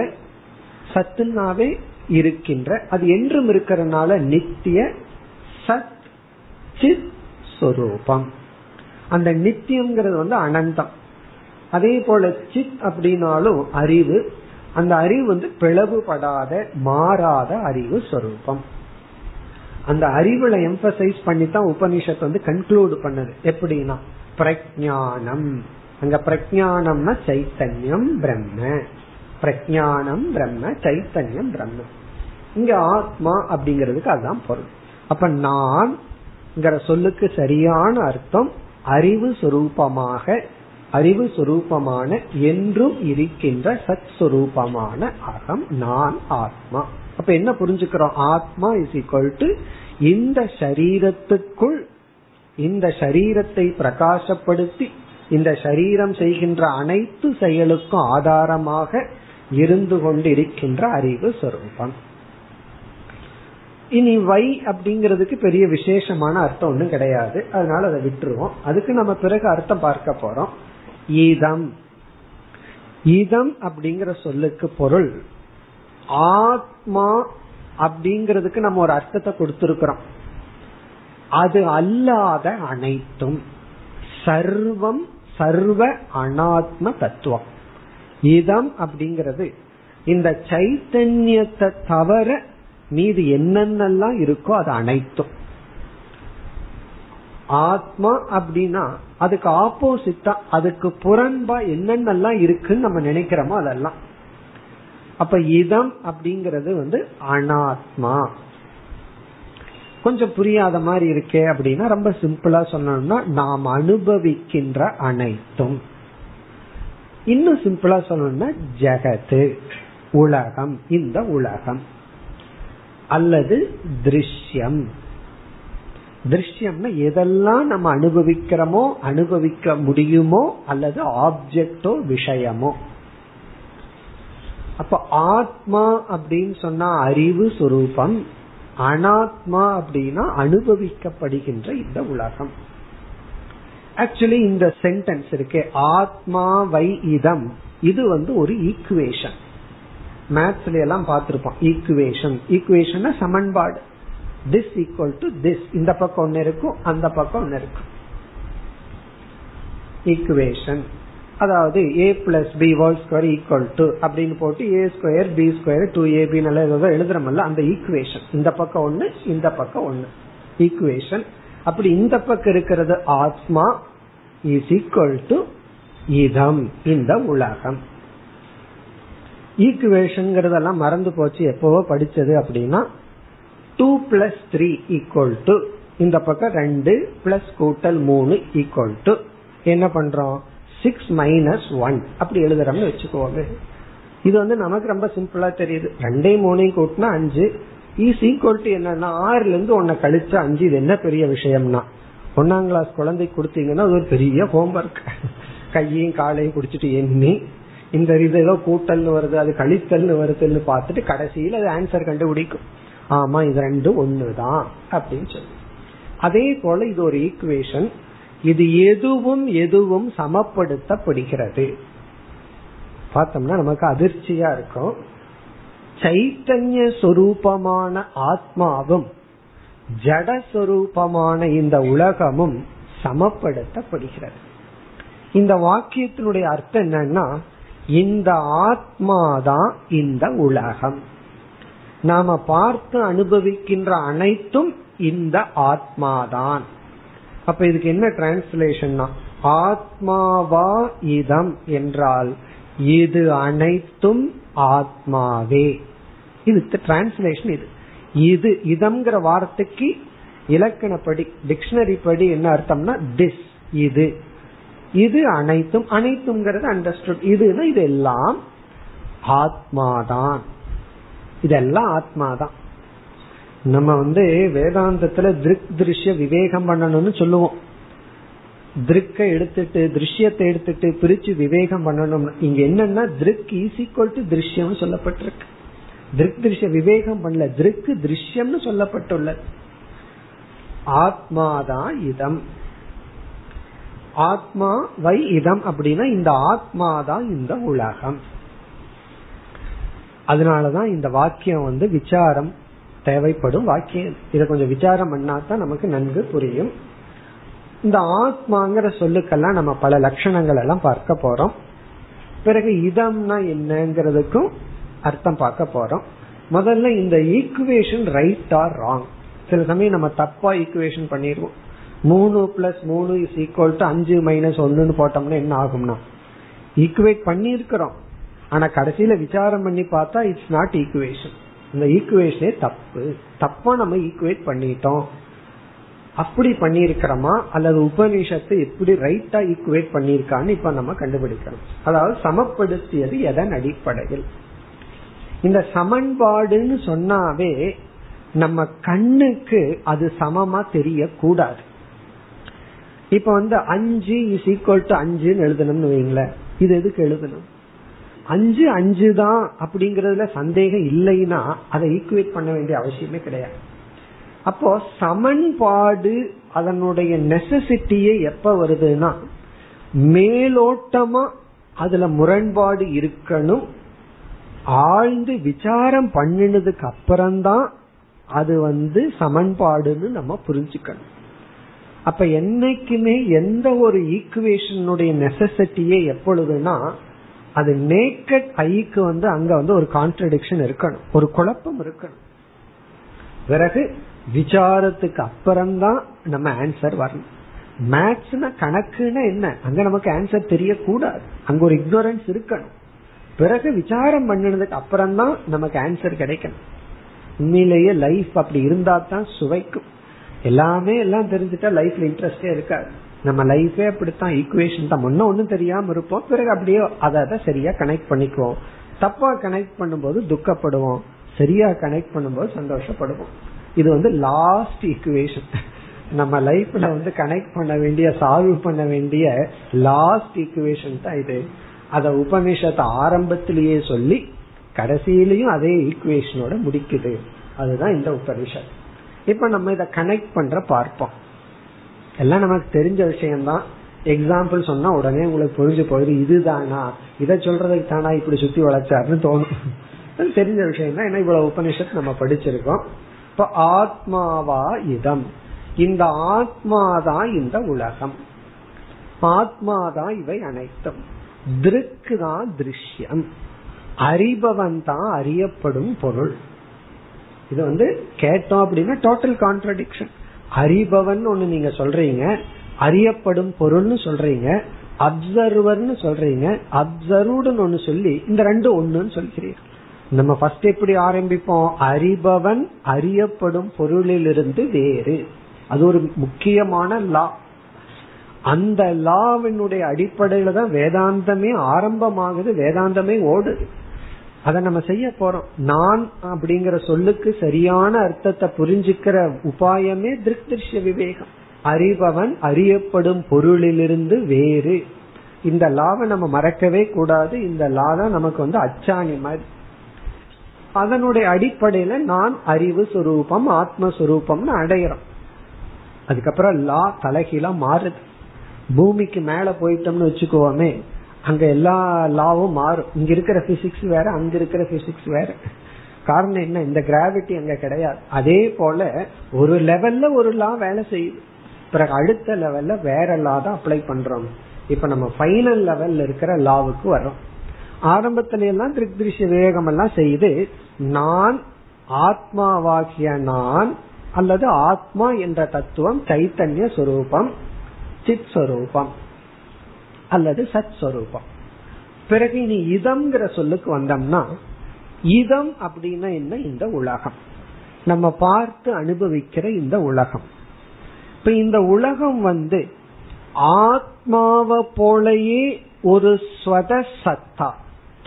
சத்துனாவே இருக்கின்ற, அது என்றும் இருக்கிறதுனால நித்திய சத் சித் சொரூபம். அந்த நித்தியம்ங்கிறது அனந்தம். அதே போல சித் அப்படின்னாலும் அறிவு. அந்த அறிவு பிளவுபடாத மாறாத அறிவு சொரூபம். அந்த அறிவுல எம்பசைஸ் பண்ணி தான் உபனிஷத் கன்க்ளூட் பண்ணது. எப்படின்னா பிரஜானம். அங்க பிரஜானம்னா சைத்தன்யம் பிரம்ம. பிரஜானம் பிரம்ம, சைத்தன்யம் பிரம்ம. இங்க ஆத்மா அப்படிங்கிறதுக்கு அதுதான் பொருள். அப்ப நான் சொல்லுக்கு சரியான அர்த்தம் அறிவு சுரூபமாக, அறிவு சுரூபமான என்றும் இருக்கின்ற சத் சுரூபமான அகம், நான், ஆத்மா. அப்ப என்ன புரிஞ்சுக்கிறோம்? ஆத்மா இஸ் ஈக்வல் டு இந்த சரீரத்துக்குள், இந்த சரீரத்தை பிரகாசப்படுத்தி இந்த சரீரம் செய்கின்ற அனைத்து செயலுக்கும் ஆதாரமாக இருந்து கொண்டிருக்கின்ற அறிவு சுரூபம். இனி வை அப்படிங்கிறதுக்கு பெரிய விசேஷமான அர்த்தம் ஒண்ணும் கிடையாது, அதனால அதை விட்டுருவோம். அதுக்கு நம்ம பிறகு அர்த்தம் பார்க்க போறோம். இதம், இதம் அப்படிங்கிற சொல்லுக்கு பொருள் ஆத்மா அப்படிங்கிறதுக்கு நம்ம ஒரு அர்த்தத்தை கொடுத்திருக்கிறோம். அது அல்லாத அனைத்தும், சர்வம், சர்வ அனாத்ம தத்துவம். இதம் அப்படிங்கிறது இந்த சைத்தன்யத்தை தவிர மீது என்னென்னலாம் இருக்கோ அது அனைத்தும். ஆத்மா அப்படின்னா அதுக்கு ஆப்போசிட்டா, அதுக்கு புறம்பா என்னென்னலாம் இருக்குன்னு நம்ம நினைக்கிறோமோ அதெல்லாம். அப்ப இதம் அப்படிங்கிறது அனாத்மா. கொஞ்சம் புரியாத மாதிரி இருக்கே அப்படின்னா ரொம்ப சிம்பிளா சொன்னோம்னா நாம் அனுபவிக்கின்ற அனைத்தும். இன்னும் சிம்பிளா சொல்லணும்னா ஜெகத்து, உலகம், இந்த உலகம். அல்லது திருஷ்யம். திருஷ்யம்னா எதெல்லாம் நம்ம அனுபவிக்கிறோமோ, அனுபவிக்க முடியுமோ, அல்லது ஆப்ஜெக்டோ விஷயமோ. அப்ப ஆத்மா அப்படின்னு சொன்னா அறிவு சுரூபம், அனாத்மா அப்படின்னா அனுபவிக்கப்படுகின்ற இந்த உலகம். ஆக்சுவலி இந்த சென்டென்ஸ் இருக்கே ஆத்மா வை இதம், இது ஒரு ஈக்குவேஷன். மேத்ஸ்ல எல்லாம் பார்த்திருப்போம் ஈக்குவேஷன். ஈக்குவேஷன் சமன்பாடு. This equal to this. இந்த பக்கம் ஒன்னு இருக்கும், அந்த பக்கம் ஒன்னு இருக்கும். ஈக்குவேஷன் அதாவது a plus b whole square equal to அப்படின்னு போட்டு a square b square 2ab நல்லா ஏதாவது எழுதுறமல்ல, அந்த ஈக்குவேஷன். இந்த பக்கம் ஒன்னு, இந்த பக்கம் ஒன்னு, ஈக்குவேஷன். அப்படி இந்த பக்கம் இருக்கிறது ஆத்மா இஸ் ஈக்குவல் டு இதம், இந்த உலகம். ஈக்குவேஷன் மறந்து போச்சு, எப்பவோ படிச்சது. அப்படின்னா 2 பிளஸ் 3 ஈக்குவல் டு, இந்த பக்கம் 2 பிளஸ் கூட்டல் 3 ஈக்குவல் டு என்ன பண்றோம்? 6 மைனஸ் 1 அப்படி எழுதுறோம்னு வச்சுக்கோங்க. இது வந்து நமக்கு ரொம்ப சிம்பிளா தெரியுது. ரெண்டே மூணையும் கூட்டினா 5 இஸ் ஈக்குவல் டு என்னன்னா 6ல இருந்து 1 கழிச்சா 5. இது என்ன பெரிய விஷயம்னா, 1ஆம் கிளாஸ் குழந்தை கொடுத்தீங்கன்னா அது ஒரு பெரிய ஹோம்வொர்க். கையையும் காலையும் குடிச்சிட்டு எண்ணி இந்த இதோ கூட்டல்னு வருது, அது கழித்தல்னு வருதுன்னு பார்த்துட்டு கடைசியில் அது ஆன்சர் கண்டுபிடிக்கும். ஆமா இது ரெண்டும் ஒண்ணுதான் அப்படின்னு சொல்லி. அதே போல இது ஒரு ஈக்குவேஷன். இது எதுவும் எதுவும் சமப்படுத்தப்படுகிறது. பார்த்தோம்னா நமக்கு அதிர்ச்சியா இருக்கும். சைத்தன்ய சொரூபமான ஆத்மாவும் ஜடஸ்வரூபமான இந்த உலகமும் சமப்படுத்தப்படுகிறது. இந்த வாக்கியத்தினுடைய அர்த்தம் என்னன்னா, இந்த ஆத்மாதான் இந்த உலகம். நாம பார்த்து அனுபவிக்கின்ற அனைத்தும் இந்த ஆத்மாதான். அப்ப இதுக்கு என்ன டிரான்ஸ்லேஷன்னா, ஆத்மாவா இதம் என்றால் இது அனைத்தும் ஆத்மாவே. இது டிரான்ஸ்லேஷன். இது இது இதம்ங்கிற வார்த்தைக்கு இலக்கணப்படி டிக்ஷனரி படி என்ன அர்த்தம்னா, திஸ் இது, இது அனைத்தும், அனைத்துங்கிறது அண்டர்ஸ்டுட். இதுனா இது எல்லாம் ஆத்மாதான், இதெல்லாம் ஆத்மாதான். நம்ம வந்து வேதாந்தத்துல திருக் திருஷ்ய விவேகம் பண்ணணும்னு சொல்லுவோம். திருக்கை எடுத்துட்டு திருஷ்யத்தை எடுத்துட்டு பிரிச்சு விவேகம் பண்ணணும். இங்க என்னன்னா திருக் இஸ் ஈக்குவல் டு திருஷ்யம் சொல்லப்பட்டிருக்கு. திருக் திருஷ்ய விவேகம் பண்ணல, திருக்கு திருஷ்யம்னு சொல்லப்பட்டுள்ளது. ஆத்மாதான் இதம். ஆத்மா வை இதம் அப்படின்னா இந்த ஆத்மாதான் இந்த உலகம். அதனாலதான் இந்த வாக்கியம் வந்து விசாரம் தேவைப்படும் வாக்கியம். இத கொஞ்சம் விசாரம் பண்ணாதான் நமக்கு நன்கு புரியும். இந்த ஆத்மாங்கிற சொல்லுக்கெல்லாம் நம்ம பல லட்சணங்கள் எல்லாம் பார்க்க போறோம். பிறகு இதம்னா என்னங்கிறதுக்கும் அர்த்தம் பார்க்க போறோம். முதல்ல இந்த ஈக்குவேஷன் ரைட் ஆர் ராங். சில சமயம் நம்ம தப்பா ஈக்குவேஷன் பண்ணிடுவோம். 3 + 3 = 5 - 1 போட்டோம்னா என்ன ஆகும்னா, ஈக்குவேட் பண்ணிருக்கிறோம், ஆனா கடைசியில விசாரம் பண்ணி பார்த்தா இட்ஸ் நாட் ஈக்குவேஷன். இந்த ஈக்குவேஷனே தப்பு. தப்பா நம்ம ஈக்குவேட் பண்ணிட்டோம். அப்படி பண்ணிருக்கிறோமா அல்லது உபநிஷத்து எப்படி ரைட்டா ஈக்குவேட் பண்ணிருக்கான்னு இப்ப நம்ம கண்டுபிடிக்கிறோம். அதாவது சமப்படுத்தியது எதன் அடிப்படையில். இந்த சமன்பாடுன்னு சொன்னாவே நம்ம கண்ணுக்கு அது சமமா தெரியக்கூடாது. இப்ப வந்து 5 = 5 எழுதணும்னு வைங்களேன், இது எதுக்கு எழுதணும்? 5 தான் அப்படிங்கறதுல சந்தேகம் இல்லைன்னா அதை ஈக்குவேட் பண்ண வேண்டிய அவசியமே கிடையாது. அப்போ சமன்பாடு அதனுடைய நெசசிட்டியே எப்ப வருதுன்னா, மேலோட்டமா அதுல முரண்பாடு இருக்கணும், ஆழ்ந்து விசாரம் பண்ணினதுக்கு அப்புறம்தான் அது வந்து சமன்பாடுன்னு நம்ம புரிஞ்சுக்கணும். அப்ப என்னைக்குமே எந்த ஒரு ஈக்குவேஷனுடைய நெசசிட்டியே எப்பொழுதுனா, அது நேக்கட் ஐக்கு வந்து அங்க வந்து ஒரு கான்ட்ரடிக்ஷன் இருக்கணும், ஒரு குழப்பம் இருக்கணும். பிறகு விசாரத்துக்கு அப்புறம்தான் நம்ம ஆன்சர் வரணும். மேத்ஸ்னா கணக்குன்னா என்ன, அங்க நமக்கு ஆன்சர் தெரியக்கூடாது, அங்க ஒரு இக்னோரன்ஸ் இருக்கணும். பிறகு விசாரம் பண்ணினதுக்கு அப்புறம்தான் நமக்கு ஆன்சர் கிடைக்கணும். உண்மையிலேயே லைஃப் அப்படி இருந்தா தான் சுவைக்கும். எல்லாமே எல்லாம் தெரிஞ்சுட்டா லைஃப்ல இன்ட்ரெஸ்டே இருக்காது. நம்ம லைஃபே அப்படித்தான், ஈக்குவேஷன் தான். முன்ன ஒன்னும் தெரியாம இருப்போம், பிறகு அப்படியே அதை சரியா கனெக்ட் பண்ணிக்குவோம். தப்பா கனெக்ட் பண்ணும்போது துக்கப்படுவோம், சரியா கனெக்ட் பண்ணும்போது சந்தோஷப்படுவோம். இது வந்து லாஸ்ட் ஈக்குவேஷன். நம்ம லைஃப்ல வந்து கனெக்ட் பண்ண வேண்டிய, சால்வ் பண்ண வேண்டிய லாஸ்ட் ஈக்குவேஷன் தான் இது. அத உபநிஷத்தை ஆரம்பத்திலேயே சொல்லி கடைசியிலயும் அதே ஈக்குவேஷனோட முடிக்குது. அதுதான் இந்த உபநிஷத். இப்ப நம்ம இத கனெக்ட் பண்ற பார்ப்போம். எல்லாம் நமக்கு தெரிஞ்ச விஷயம்தான். எக்ஸாம்பிள் சொன்னா உடனே உங்களுக்கு புரிஞ்சு போகுது. இதுதானா, இதை சொல்றதுக்கு தானா இப்படி சுத்தி வளைச்சாருன்னு தோணும். தெரிஞ்ச விஷயம் தான், ஏன்னா இவ்வளவு உபநிஷத்து நம்ம படிச்சிருக்கோம். இப்ப ஆத்மாவா இதம், இந்த ஆத்மாதான் இந்த உலகம், ஆத்மாதான் இவை அனைத்தும், திருக்கு தான் திருஷ்யம், அறிபவன் தான் அறியப்படும் பொருள். இது வந்து கேட்டோம் அப்படின்னா டோட்டல் கான்ட்ரடிக்ஷன். அறிபவன் ஒண்ணு நீங்க சொல்றீங்க, அறியப்படும் பொருள்னு சொல்றீங்க, அப்சர்வர்னு சொல்றீங்க, அப்சர்வ்டுன்னு ஒண்ணு சொல்லி இந்த ரெண்டு ஒண்ணுன்னு சொல்லிக்கிறீங்க. நம்ம ஃபர்ஸ்ட் எப்படி ஆரம்பிப்போம்? அறிபவன் அறியப்படும் பொருளிலிருந்து வேறு. அது ஒரு முக்கியமான லா. அந்த லாவினுடைய அடிப்படையில தான் வேதாந்தமே ஆரம்பமாகுது, வேதாந்தமே ஓடுது. அதை நம்ம செய்ய போறோம். நான் அப்படிங்கிற சொல்லுக்கு சரியான அர்த்தத்தை புரிஞ்சுக்கிற உபாயமே திருஷ்ய விவேகம். அறிபவன் அறியப்படும் பொருளிலிருந்து வேறு. இந்த லாவை நம்ம மறக்கவே கூடாது. இந்த லா தான் நமக்கு அச்சாணி மாதிரி. அதனுடைய அடிப்படையில நான் அறிவு சுரூபம் ஆத்மஸ்வரூபம்னு அடையிறோம். அதுக்கப்புறம் லா தலைகீழா மாறுது. பூமிக்கு மேல போயிட்டோம்னு வச்சுக்கோமே, அங்க எல்லா லாவும் மாறும். இங்க இருக்கிற பிசிக்ஸ் வேற, அங்க இருக்கிற பிசிக்ஸ் வேற. காரணம் என்ன, இந்த கிராவிட்டி அங்க கிடையாது. அதே போல ஒரு லெவல்ல ஒரு லா வேலை செய்யுது, பிறகு அடுத்த லெவல்ல வேற லா தான் அப்ளை பண்றோம். இப்ப நம்ம ஃபைனல் லெவல்ல இருக்கிற லாவுக்கு வரோம். ஆரம்பத்துல எல்லாம் திருஷ்ய விவேகம் எல்லாம் செய்து நான் ஆத்மாவாகிய நான் அல்லது ஆத்மா என்ற தத்துவம் சைத்தன்ய சொரூபம், சித் சொரூபம் அல்லது சத் சொரூபம். பிறகு இனி இதம்ங்கிற சொல்லுக்கு வந்தோம்னா, இதம் அப்படின்னா என்ன, இந்த உலகம், நம்ம பார்த்து அனுபவிக்கிற இந்த உலகம். இப்ப இந்த உலகம் ஆத்மாவை போலயே ஒரு ஸ்வத சத்தா,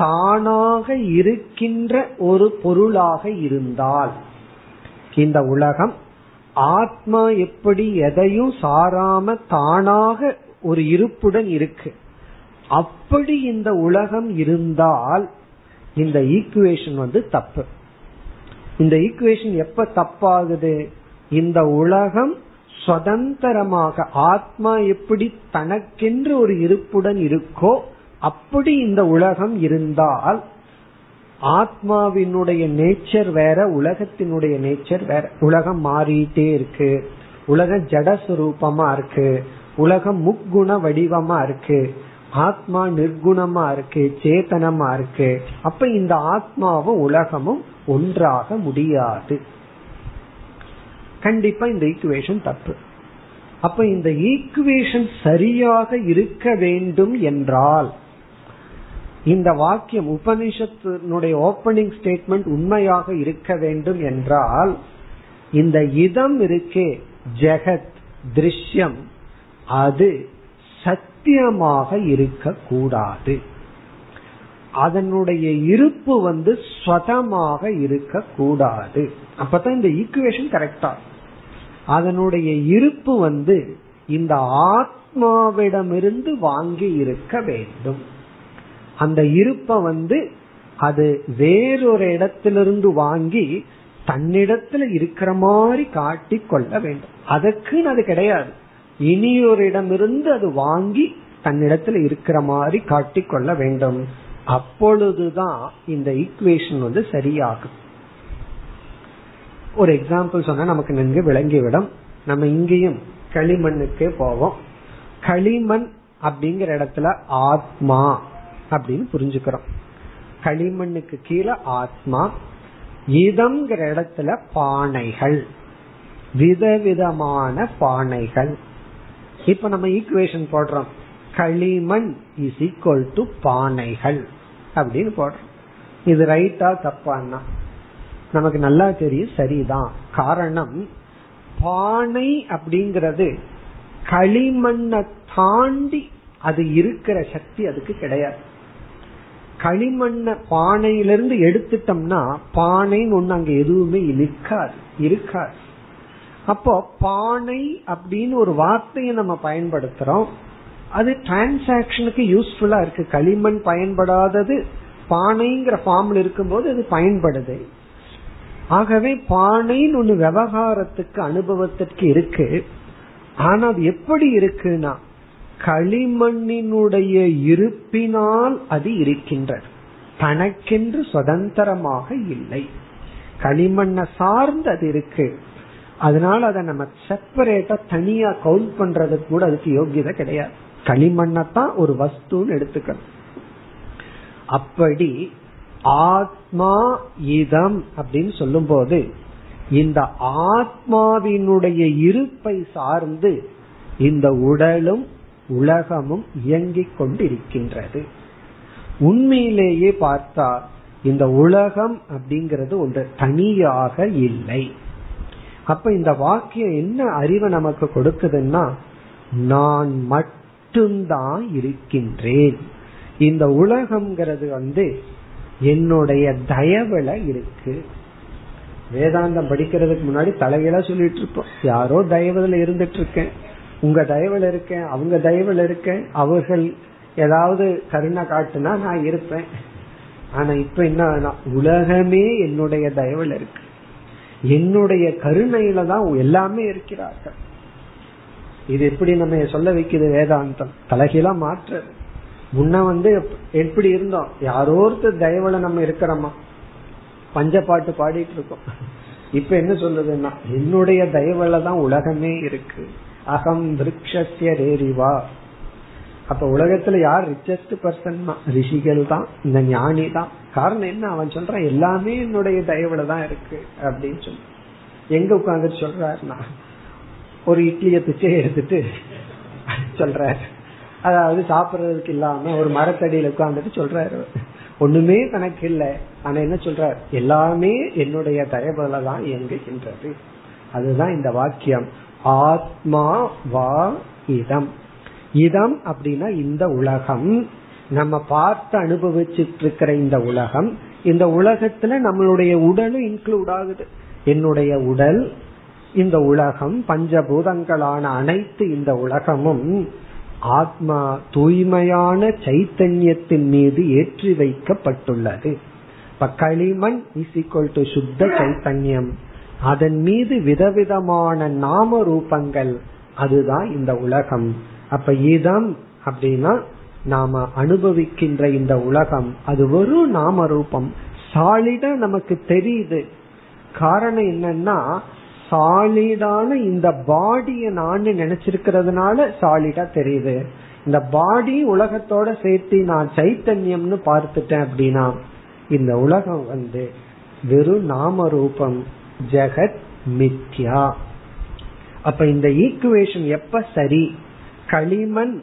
தானாக இருக்கின்ற ஒரு பொருளாக இருந்தால் இந்த உலகம் ஆத்மா எப்படி எதையும் சாராம தானாக ஒரு இருப்புடன் இருக்கு, அப்படி இந்த உலகம் இருந்தால் இந்த ஈக்குவேஷன் தப்பு. இந்த ஈக்குவேஷன் எப்ப தப்பாகுது, இந்த உலகம் சுதந்திரமாக ஆத்மா எப்படி தனக்கென்று ஒரு இருப்புடன் இருக்கோ அப்படி இந்த உலகம் இருந்தால் ஆத்மாவினுடைய நேச்சர் வேற, உலகத்தினுடைய நேச்சர் வேற. உலகம் மாறிட்டே இருக்கு, உலகம் ஜடஸ்வரூபமா இருக்கு, உலகம் முக்குண வடிவமா இருக்கு, ஆத்மா நிர்குணமா இருக்கு, சேதனமா இருக்கு. அப்ப இந்த ஆத்மாவும் உலகமும் ஒன்றாக முடியாது. கண்டிப்பா இந்த ஈக்குவேஷன் தப்பு. அப்ப இந்த ஈக்குவேஷன் சரியாக இருக்க வேண்டும் என்றால், இந்த வாக்கியம் உபனிஷத்தினுடைய ஓபனிங் ஸ்டேட்மெண்ட் உண்மையாக இருக்க வேண்டும் என்றால், இந்த இதம் இருக்கே, ஜெகத் திருஷ்யம், அது சத்தியமாக இருக்க கூடாது. அதனுடைய இருப்பு ஸ்வதமாக இருக்க கூடாது. அப்பதான் இந்த ஈக்குவேஷன் கரெக்டா. அதனுடைய இருப்பு இந்த ஆத்மாவிடமிருந்து வாங்கி இருக்க வேண்டும். அந்த இருப்ப அது வேறொரு இடத்திலிருந்து வாங்கி தன்னிடத்துல இருக்கிற மாதிரி காட்டி கொள்ள வேண்டும். அதற்குன்னு அது கிடையாது. இனியொரு இடமிருந்து அது வாங்கி தன்னிடத்துல இருக்கிற மாதிரி காட்டி கொள்ள வேண்டும். அப்பொழுதுதான் இந்த ஈக்குவேஷன் சரியாகும். ஒரு எக்ஸாம்பிள் சொன்னா நமக்கு நன்கு விளங்கிவிடும். நம்ம இங்கேயும் களிமண்ணுக்கே போவோம். களிமண் அப்படிங்கிற இடத்துல ஆத்மா அப்படின்னு புரிஞ்சுக்கிறோம். களிமண்ணுக்கு கீழே ஆத்மா. இதம்ங்கிற இடத்துல பானைகள், விதவிதமான பானைகள். இப்ப நம்ம ஈக்குவேஷன் போடுறோம், களிமண் இஸ் ஈக்குவல் டு பானைகள் அப்படின்னு போடுறோம். இது ரைட்டா தப்பான்னா நமக்கு நல்லா தெரியும், சரிதான். காரணம், பானை அப்படிங்கிறது களிமண்ணை தாண்டி அது இருக்கிற சக்தி அதுக்கு கிடையாது. களிமண்ண பானையிலிருந்து எடுத்துட்டோம்னா பானைன்னு ஒண்ணு அங்க எதுவுமே இருக்காது. அப்போ பானை அப்படின்னு ஒரு வார்த்தையை நம்ம பயன்படுத்துறோம், அது டிரான்சாக்சனுக்கு யூஸ்ஃபுல்லா இருக்கு. களிமண் பயன்படாதது பானைங்கிற ஃபார்ம்ல இருக்கும்போது அது பயன்படுது. ஆகவே பானைன்னு ஒண்ணு விவகாரத்துக்கு, அனுபவத்திற்கு இருக்கு. ஆனா அது எப்படி இருக்குன்னா, களிமண்ணினுடைய இருப்பினால் அது இருக்கின்றது, தனக்கென்று சுதந்திரமாக இல்லை. களிமண்ணை சார்ந்து அது இருக்கு. அதனால அதை நம்ம செப்பரேட்டா தனியா கவுண்ட் பண்றதுக்கு கூட அதுக்கு யோகியதை கிடையாது. களிமண்ணத்தான் ஒரு வஸ்துன்னு எடுத்துக்கணும். அப்படி ஆத்மா இதம் அப்படின்னு சொல்லும் போது இந்த ஆத்மாவினுடைய இருப்பை சார்ந்து இந்த உடலும் உலகமும் இயங்கிக் கொண்டிருக்கின்றது. உண்மையிலேயே பார்த்தா இந்த உலகம் அப்படிங்கிறது ஒன்று, தனியாக இல்லை. அப்ப இந்த வாக்கியம் என்ன அறிவை நமக்கு கொடுக்குதுன்னா, நான் மட்டும்தான் இருக்கின்றேன். இந்த உலகம்ங்கிறது என்னுடைய தயவுல இருக்கு. வேதாந்தம் படிக்கிறதுக்கு முன்னாடி தலையில சொல்லிட்டு இருப்போம், யாரோ தயவுல இருந்துட்டு இருக்கேன், உங்க தயவுல இருக்கேன், அவங்க தயவுல இருக்கேன், அவர்கள் ஏதாவது கருணை காட்டுனா நான் இருப்பேன். ஆனா இப்ப என்ன, உலகமே என்னுடைய தயவுல இருக்கு, என்னுடைய கருணையில தான் எல்லாமே இருக்கிறார்கள். இது எப்படி நம்ம சொல்ல வைக்கிது வேதாந்தம், தலைகீழா மாற்ற. முன்ன எப்படி இருந்தோம், யாரோருக்கு தயவுல நம்ம இருக்கிறோமா, பஞ்சப்பாட்டு பாடிட்டு இருக்கோம். இப்ப என்ன சொல்றதுன்னா, என்னுடைய தயவுல தான் உலகமே இருக்கு. அகம் விருக்ஷஸ்ய ரேரிவா. அப்ப உலகத்துல யார் ரிச்சஸ்ட் பர்சன்? ரிஷிகள் தான், இந்த ஞானி தான். காரணம் என்ன, அவன் சொல்றான் எல்லாமே என்னுடைய தயவுல தான் இருக்கு அப்படின்னு சொல்ல. எங்க உட்காந்து சொல்றாருன்னா, ஒரு இட்லிய பிச்சை எடுத்துட்டு சொல்ற, அதாவது சாப்பிடறதுக்கு இல்லாம ஒரு மரத்தடியில உட்காந்துட்டு சொல்றாரு, ஒண்ணுமே தனக்கு இல்ல, ஆனா என்ன சொல்றாரு, எல்லாமே என்னுடைய தயவுல தான் இயங்குகின்றது. அதுதான் இந்த வாக்கியம், ஆத்மா வா இதம். இதம் அப்படின்னா இந்த உலகம், நம்ம பார்த்து அனுபவிச்சுட்டு இருக்கிற இந்த உலகம். இந்த உலகத்துல நம்மளுடைய உடலும் இன்க்ளூட் ஆகுது. என்னுடைய உடல், இந்த உலகம், பஞ்சபூதங்களான அனைத்து இந்த உலகமும் ஆத்மா தூய்மையான சைத்தன்யத்தின் மீது ஏற்றி வைக்கப்பட்டுள்ளது. இப்ப களிமண் இஸ் ஈக்வல் டு சுத்த சைத்தன்யம், அதன் மீது விதவிதமான நாம ரூபங்கள், அதுதான் இந்த உலகம். அப்ப இதம் அப்படின்னா நாம அனுபவிக்கின்ற இந்த உலகம், அது வெறும் நாம ரூபம், சாலிடா நமக்கு தெரியுது. காரணம் என்னன்னா, சாலிடான இந்த பாடியை நான் நினைச்சிருக்கிறதுனால சாலிடா தெரியுது. இந்த பாடி உலகத்தோட சேர்த்து நான் சைத்தன்யம்னு பார்த்துட்டேன் அப்படின்னா, இந்த உலகம் வெறும் நாம ரூபம், ஜெகத் மித்யா. அப்ப இந்த ஈக்குவேஷன் எப்ப சரி, களிமண்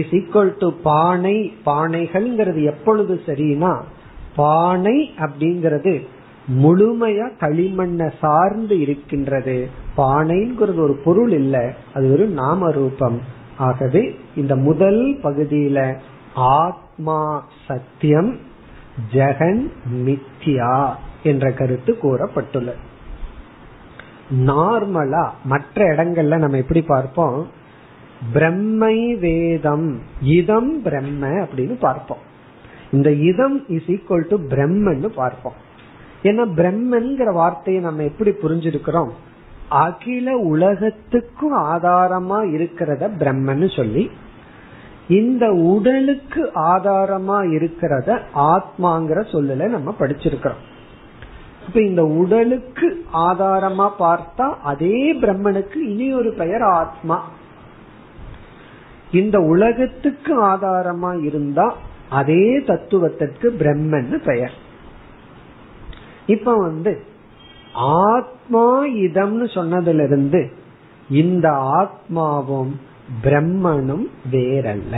இஸ் ஈக்குவல் டு பானை, பானைகள் எப்பொழுது சரினா, பானை அப்படிங்கிறது முழுமையா களிமண்ண சார்ந்து இருக்கின்றது. பானைங்கிறது ஒரு பொருள் இல்ல, அது ஒரு நாம ரூபம். ஆகவே இந்த முதல் பகுதியில ஆத்மா சத்தியம், ஜெகன் மித்யா என்ற கருத்து கூறப்பட்டுள்ளது. நார்மலா மற்ற இடங்கள்ல நம்ம எப்படி பார்ப்போம், பிரம்மை வேதம் இதம் பிரம்ம அப்படின்னு பார்ப்போம். இந்த இதம் இஸ் ஈக்குவல் டு பிரம்மன்னு பார்ப்போம். ஏன்னா பிரம்மன்கிற வார்த்தையை நம்ம எப்படி புரிஞ்சிருக்கிறோம், அகில உலகத்துக்கும் ஆதாரமா இருக்கிறத பிரம்மன்னு சொல்லி, இந்த உடலுக்கு ஆதாரமா இருக்கிறத ஆத்மாங்கிற சொல்லல நம்ம படிச்சிருக்கிறோம். இப்ப இந்த உடலுக்கு ஆதாரமா பார்த்தா அதே பிரம்மனுக்கு இனி ஒரு பெயர் ஆத்மா. இந்த உலகத்துக்கு ஆதாரமா இருந்தா அதே தத்துவத்திற்கு பிரம்மன்னு பெயர். இப்ப ஆத்மா இதம்னு சொன்னதுல இருந்து இந்த ஆத்மாவும் பிரம்மனும் வேறல்ல,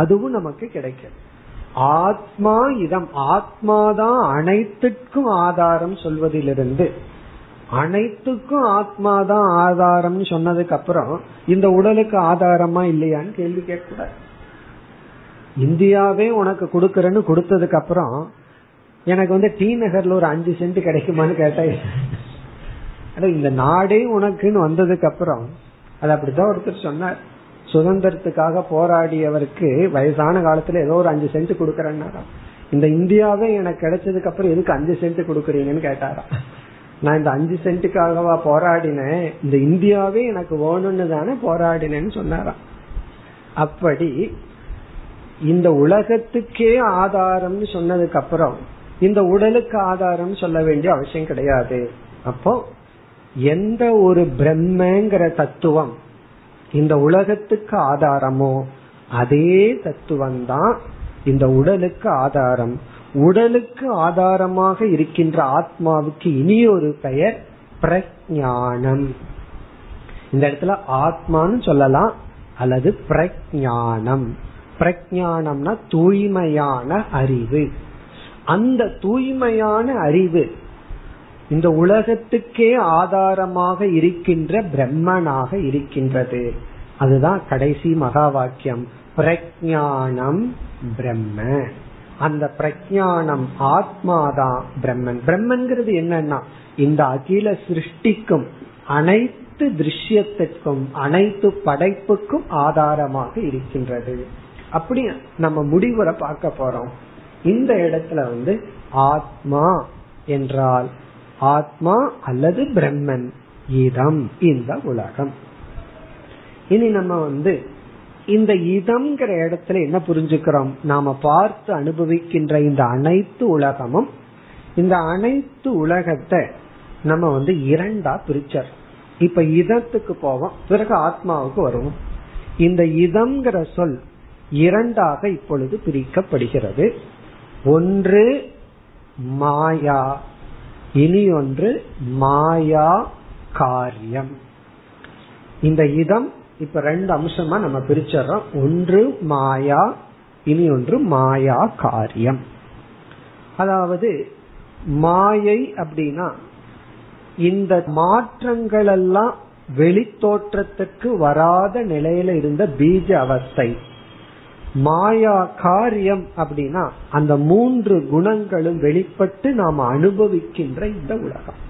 அதுவும் நமக்கு கிடைக்கும். ஆத்மா இதம், ஆத்மாதான் அனைத்துக்கும் ஆதாரம் சொல்வதிலிருந்து, அனைத்துக்கும் ஆத்மாதான் ஆதாரம் சொன்னதுக்கு அப்புறம் இந்த உடலுக்கு ஆதாரமா இல்லையான்னு கேள்வி கேட்க கூடாது. இந்தியாவே உனக்கு கொடுக்கறன்னு கொடுத்ததுக்கு அப்புறம் எனக்கு டி நகர்ல ஒரு 5 சென்ட் கிடைக்குமான்னு கேட்ட, இந்த நாடே உனக்குன்னு வந்ததுக்கு அப்புறம் அது அப்படித்தான் ஒருத்தர் சொன்னார், சுதந்திரத்துக்காக போராடியவருக்கு வயசான காலத்துல ஏதோ ஒரு 5 சென்ட் கொடுக்கறேன்னா, இந்த இந்தியாவே எனக்கு கிடைச்சதுக்கு அப்புறம் எதுக்கு 5 சென்ட் கொடுக்கறீங்கன்னு கேட்டாராம். நான் இந்த 5 சென்ட்டுக்காகவா போராடினேன், இந்த இந்தியாவே எனக்கு வேணும்னு தானே போராடினேன்னு சொன்னாராம். அப்படி இந்த உலகத்துக்கே ஆதாரம்னு சொன்னதுக்கு அப்புறம் இந்த உடலுக்கு ஆதாரம் சொல்ல வேண்டிய அவசியம் கிடையாது. அப்போ எந்த ஒரு பிரம்மங்கிற தத்துவம் இந்த உலகத்துக்கு ஆதாரமோ அதே தத்துவம் தான் இந்த உடலுக்கு ஆதாரம். உடலுக்கு ஆதாரமாக இருக்கின்ற ஆத்மாவுக்கு இனி ஒரு பெயர் பிரஞானம். இந்த இடத்துல ஆத்மான்னு சொல்லலாம் அல்லது பிரஞானம். பிரஞானம்னா தூய்மையான அறிவு. அந்த தூய்மையான அறிவு இந்த உலகத்துக்கே ஆதாரமாக இருக்கின்ற பிரம்மனாக இருக்கின்றது. அதுதான் கடைசி மகா வாக்கியம், பிரஞானம் பிரம்ம. அந்த பிரஞானம் ஆத்மாதான் பிரம்மன். பிரம்மன்கிறது என்னன்னா இந்த அகில சிருஷ்டிக்கும் அனைத்து திருஷ்யத்திற்கும் அனைத்து படைப்புக்கும் ஆதாரமாக இருக்கின்றது. அப்படி நம்ம முடிவுல பார்க்க போறோம். இந்த இடத்துல ஆத்மா என்றால் ஆத்மா அல்லது பிரம்மன் இதம், இந்த உலகம். இனி நம்ம இந்த இதம்ங்கிற இடத்துல என்ன புரிஞ்சுக்கிறோம், நாம பார்த்து அனுபவிக்கின்ற இந்த அனைத்து உலகமும், இந்த அனைத்து உலகத்தை நம்ம இரண்டா பிரிச்சர். இப்ப இதத்துக்கு போவோம், பிறகு ஆத்மாவுக்கு வருவோம். இந்த இதம்ங்கிற சொல் இரண்டாக இப்பொழுது பிரிக்கப்படுகிறது. ஒன்று மாயா, இனி ஒன்று மாயா காரியம். இந்த இதம் இப்ப ரெண்டு அம்சமா நம்ம பிரிச்சறோம். ஒன்று மாயா, இனி ஒன்று மாயா காரியம். அதாவது மாயை அப்படின்னா இந்த மாற்றங்கள் எல்லாம் வெளித்தோற்றத்துக்கு வராத நிலையில இருந்த பீஜ அவஸ்தை. மாயா காரியம் அப்படின்னா அந்த மூன்று குணங்களும் வெளிப்பட்டு நாம் அனுபவிக்கின்ற இந்த உலகம்.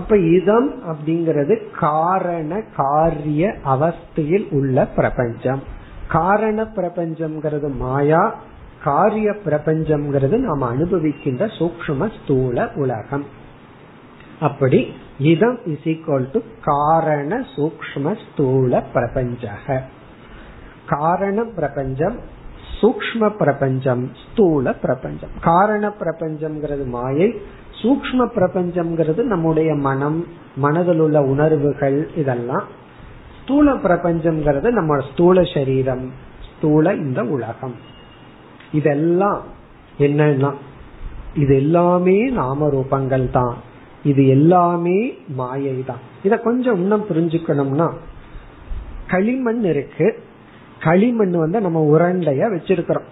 அப்ப இதம் அப்படிங்கிறது காரண காரிய அவஸ்தையில் உள்ள பிரபஞ்சம். காரண பிரபஞ்சம்ங்கிறது மாயா, காரிய பிரபஞ்சம்ங்கிறது நாம் அனுபவிக்கின்ற சூக்ஷ்ம ஸ்தூல உலகம். அப்படி இதம் இஸ் ஈக்வல் டு காரண சூக்ஷ்ம ஸ்தூல பிரபஞ்சக. காரண பிரபஞ்சம், சூக்ஷ்ம பிரபஞ்சம், ஸ்தூல பிரபஞ்சம். காரண பிரபஞ்சம்ங்கிறது மாயை, சூக்ஷ்ம பிரபஞ்சம்ங்கிறது நம்முடைய மனம், மனதில் உள்ள உணர்வுகள் இதெல்லாம். ஸ்தூல பிரபஞ்சம்ங்கிறது நம்ம ஸ்தூல சரீரம், ஸ்தூல இந்த உலகம். இதெல்லாம் என்னன்னா இது எல்லாமே நாம ரூபங்கள் தான், இது எல்லாமே மாயை தான். இத கொஞ்சம் இன்னும் புரிஞ்சுக்கணும்னா, களிமண் இருக்கு, களிமண் நம்ம உருண்டையா வச்சிருக்கிறோம்.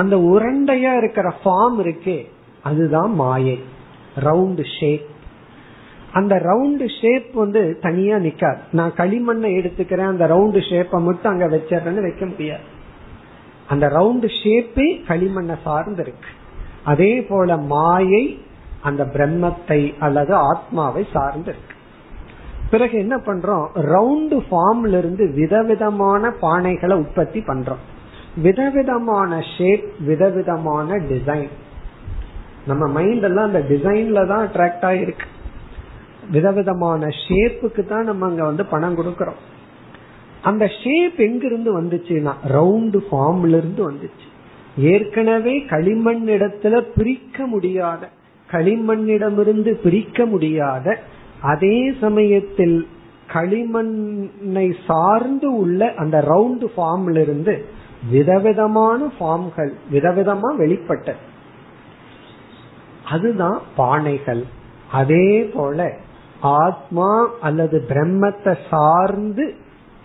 அந்த உருண்டையா இருக்கிற ஃபார்ம் இருக்கே அதுதான் மாயை, ரவுண்ட் ஷேப். அந்த ரவுண்ட் ஷேப் தனியா நிக்காது. நான் களிமண்ணை எடுத்துக்கிறேன், அந்த ரவுண்ட் ஷேப்பை மட்டும் அங்க வச்சிடறேன்னு வைக்க முடியாது. அந்த ரவுண்ட் ஷேப்பே களிமண்ணை சார்ந்து இருக்கு. அதே போல மாயை அந்த பிரம்மத்தை அல்லது ஆத்மாவை சார்ந்து இருக்கு. பிறகு என்ன பண்றோம், ரவுண்டு ஃபார்ம்ல இருந்து விதவிதமான பானைகளை உற்பத்தி பண்றோம், விதவிதமான ஷேப், விதவிதமான டிசைன். நம்ம மைண்ட் எல்லாம் அந்த டிசைன்ல தான் அட்ராக்ட் ஆயிருக்கு. விதவிதமான ஷேப்புக்கு தான் நம்ம அங்க பணம் கொடுக்கறோம். அந்த ஷேப் எங்கிருந்து வந்துச்சுன்னா ரவுண்டு ஃபார்ம்ல இருந்து வந்துச்சு. ஏற்கனவே களிமண் இடத்துல பிரிக்க முடியாத, களிமண்ணிடமிருந்து பிரிக்க முடியாத, அதே சமயத்தில் களிமண்ணை சார்ந்து உள்ள அந்த ரவுண்டு ஃபார்ம்ல இருந்து விதவிதமான ஃபார்ம்கள் விதவிதமா வெளிப்பட்டது, அதுதான் பானைகள். அதே போல ஆத்மா அல்லது பிரம்மத்தை சார்ந்து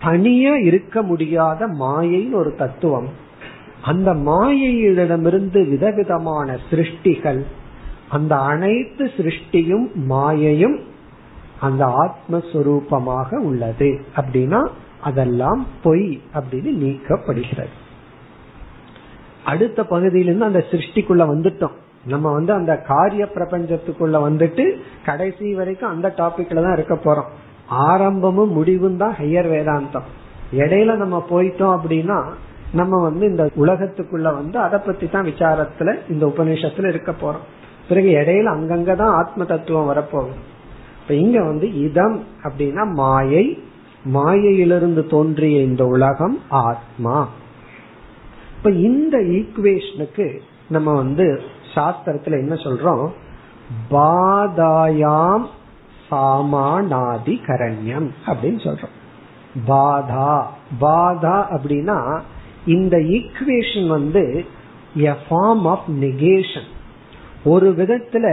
தனியா இருக்க முடியாத மாயைன்னு ஒரு தத்துவம். அந்த மாயையிடமிருந்து விதவிதமான சிருஷ்டிகள். அந்த அனைத்து சிருஷ்டியும் மாயையும் அந்த ஆத்மஸ்வரூபமாக உள்ளது. அப்படின்னா அதெல்லாம் பொய் அப்படின்னு நீக்கப்படுகிறது. அடுத்த பகுதியிலிருந்து அந்த சிருஷ்டிக்குள்ள வந்துட்டோம். நம்ம அந்த காரிய பிரபஞ்சத்துக்குள்ள வந்துட்டு கடைசி வரைக்கும் அந்த டாபிக்ல தான் இருக்க போறோம். ஆரம்பமும் முடிவும் தான் ஹையர் வேதாந்தம். இடையில நம்ம போயிட்டோம் அப்படின்னா நம்ம இந்த உலகத்துக்குள்ள அதை பத்தி தான் விசாரத்துல இந்த உபநிஷத்துல இருக்க போறோம். பிறகு இடையில அங்கங்கதான் ஆத்ம தத்துவம் வரப்போகும். இப்ப இங்க இதம் அப்படின்னா மாயை, மாயையிலிருந்து தோன்றிய இந்த உலகம் ஆத்மா. இப்ப இந்த ஈக்குவேஷனுக்கு நம்ம சாஸ்திரத்துல என்ன சொல்றோம், பாதாயாம் சாமானாதி கரண்யம் அப்படின்னு சொல்றோம். பாதா, பாதா அப்படின்னா இந்த equation a form of negation, ஒரு விதத்துல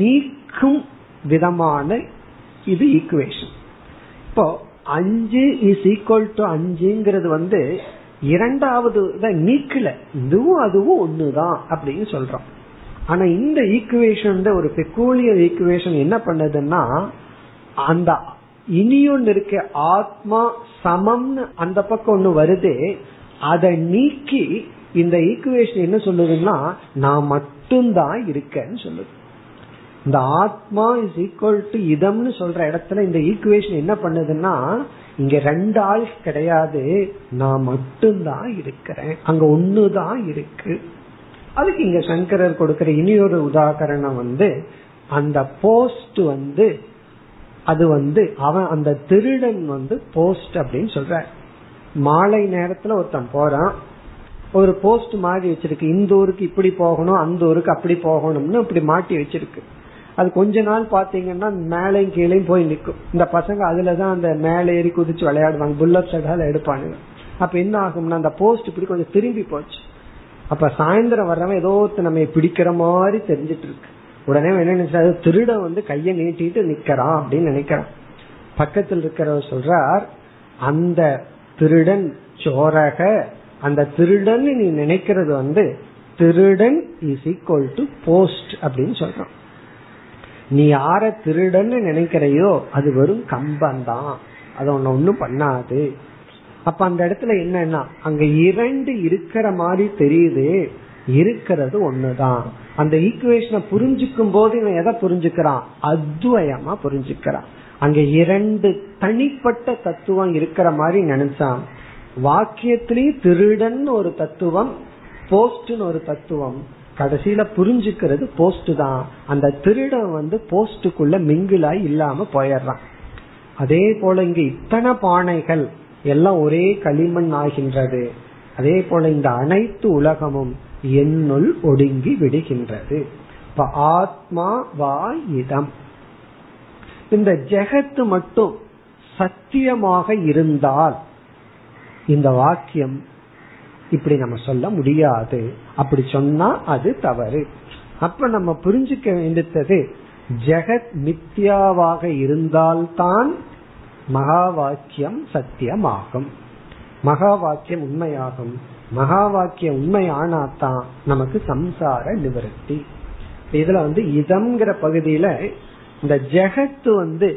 நீக்கும் விதமான இது ஈக்குவேஷன். இப்போ 5 = 5ங்கிறது இரண்டாவது நீக்கல, இதுவும் அதுவும் ஒண்ணுதான் அப்படின்னு சொல்றோம். ஆனா இந்த ஈக்குவேஷன் ஒரு பெக்கூலியர் ஈக்குவேஷன். என்ன பண்ணதுன்னா அந்த இனியொன்னு இருக்க ஆத்மா சமம்னு அந்த பக்கம் ஒண்ணு வருது, அதை நீக்கி இந்த ஈக்குவேஷன் என்ன சொல்லுதுன்னா நான் மட்டும்தான் இருக்கேன்னு சொல்லுது. இந்த ஆத்மா இஸ் ஈக்குவல் டு இதம்னு சொல்ற இடத்துல இந்த ஈக்குவேஷன் என்ன பண்ணுதுன்னா இங்க ரெண்டு ஆள் கிடையாது, நான் மட்டும்தான் இருக்கிறேன், அங்க ஒண்ணுதான் இருக்கு. அதுக்கு இங்க சங்கரர் கொடுக்கிற இனியொரு உதாரணம் அந்த போஸ்ட் அது அவன் அந்த திருடன் போஸ்ட் அப்படின்னு சொல்ற. மாலை நேரத்துல ஒருத்தன் போறான், ஒரு போஸ்ட் மாட்டி வச்சிருக்கு, இந்த ஊருக்கு இப்படி போகணும் அந்த ஊருக்கு அப்படி போகணும்னு இப்படி மாட்டி வச்சிருக்கு. அது கொஞ்ச நாள் பாத்தீங்கன்னா மேலையும் கீழையும் போய் நிற்கும். இந்த பசங்க அதுலதான் அந்த மேலே ஏறி குதிச்சு விளையாடுவாங்க, புல்லட் சடால எடுப்பானுங்க. அப்ப என்ன ஆகும்னா அந்த போஸ்ட் இப்படி கொஞ்சம் திரும்பி போச்சு. அப்ப சாயந்தரம் வர்றவன் ஏதோ நம்ம பிடிக்கிற மாதிரி தெரிஞ்சிட்டு இருக்கு. உடனே என்ன நினைச்சாரு, திருட கைய நீட்டிட்டு நிக்கிறான் அப்படின்னு நினைக்கிறான். பக்கத்தில் இருக்கிறவர் சொல்றார், அந்த திருடன் சோரக, அந்த திருடன் நீ நினைக்கிறது திருடன் இஸ் ஈக்குவல் டு போஸ்ட் அப்படின்னு சொல்றான். நீ யார திருடன்னு நினைக்கிறையோ அது வெறும் கம்பந்தான், அது ஒன்னும் பண்ணாது. அப்ப அந்த இடத்துல என்னன்னா அங்க இரண்டு இருக்கிற மாதிரி தெரியுது, இருக்கிறது ஒண்ணுதான். அந்த ஈக்குவேஷனை புரிஞ்சுக்கும் போது இவன் எதை புரிஞ்சுக்கிறான், அத்வயமா புரிஞ்சுக்கிறான். அங்க இரண்டு தனிப்பட்ட தத்துவம் இருக்கிற மாதிரி நினைச்சான். வாக்கியத்திலேயே திருடன் ஒரு தத்துவம், போஸ்ட்னு ஒரு தத்துவம். கடைசியில புரிஞ்சுக்கிறது போஸ்ட் தான். அந்த திருடன் போஸ்டுக்குள்ள மிங்கிலாய் இல்லாம போயிடுறான். அதே போல இங்க இத்தனை பானைகள் எல்லாம் ஒரே களிமண் ஆகின்றது. அதே போல இந்த அனைத்து உலகமும் என்னுள் ஒடுங்கி விடுகின்றது. இப்ப ஆத்மா வா இதம், இந்த ஜெகத்து மட்டும் சத்தியமாக இருந்தால் இந்த வாக்கியம் இப்படி நம்ம சொல்ல முடியாது. அப்படி சொன்னா அது தவறு. அப்ப நம்ம புரிஞ்சுக்க வேண்டியது, ஜெகத் மித்யாவாக இருந்தால்தான் மகா வாக்கியம் சத்தியமாகும், மகா வாக்கியம் உண்மையாகும். மகா வாக்கியம் உண்மையானாதான் நமக்கு சம்சார நிவர்த்தி. இதுல இதம்ங்கிற பகுதியில இந்த ஜெகத்து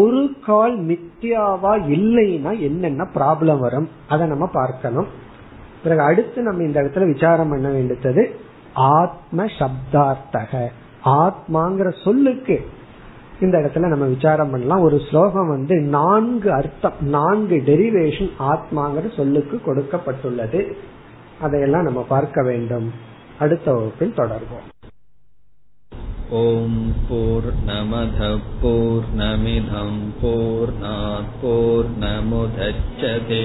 ஒரு கால் மித்யாவா இல்லைன்னா என்னென்ன ப்ராப்ளம் வரும் அதை நம்ம பார்க்கணும். பிறகு அடுத்து நம்ம இந்த இடத்துல விசாரம் பண்ண வேண்டியது, ஆத்ம சப்தார்த்தக, ஆத்மாங்கிற சொல்லுக்கு இந்த இடத்துல நம்ம விசாரம் பண்ணலாம். ஒரு ஸ்லோகம் 4 அர்த்தம், 4 டெரிவேஷன் ஆத்மாங்கிற சொல்லுக்கு கொடுக்கப்பட்டுள்ளது. அதையெல்லாம் நம்ம பார்க்க வேண்டும். அடுத்த வகுப்பில் தொடர்வோம். ஓம் பூர்ணமத பூர்ணமிதம் பூர்ணாத் பூர்ணமுதச்யதே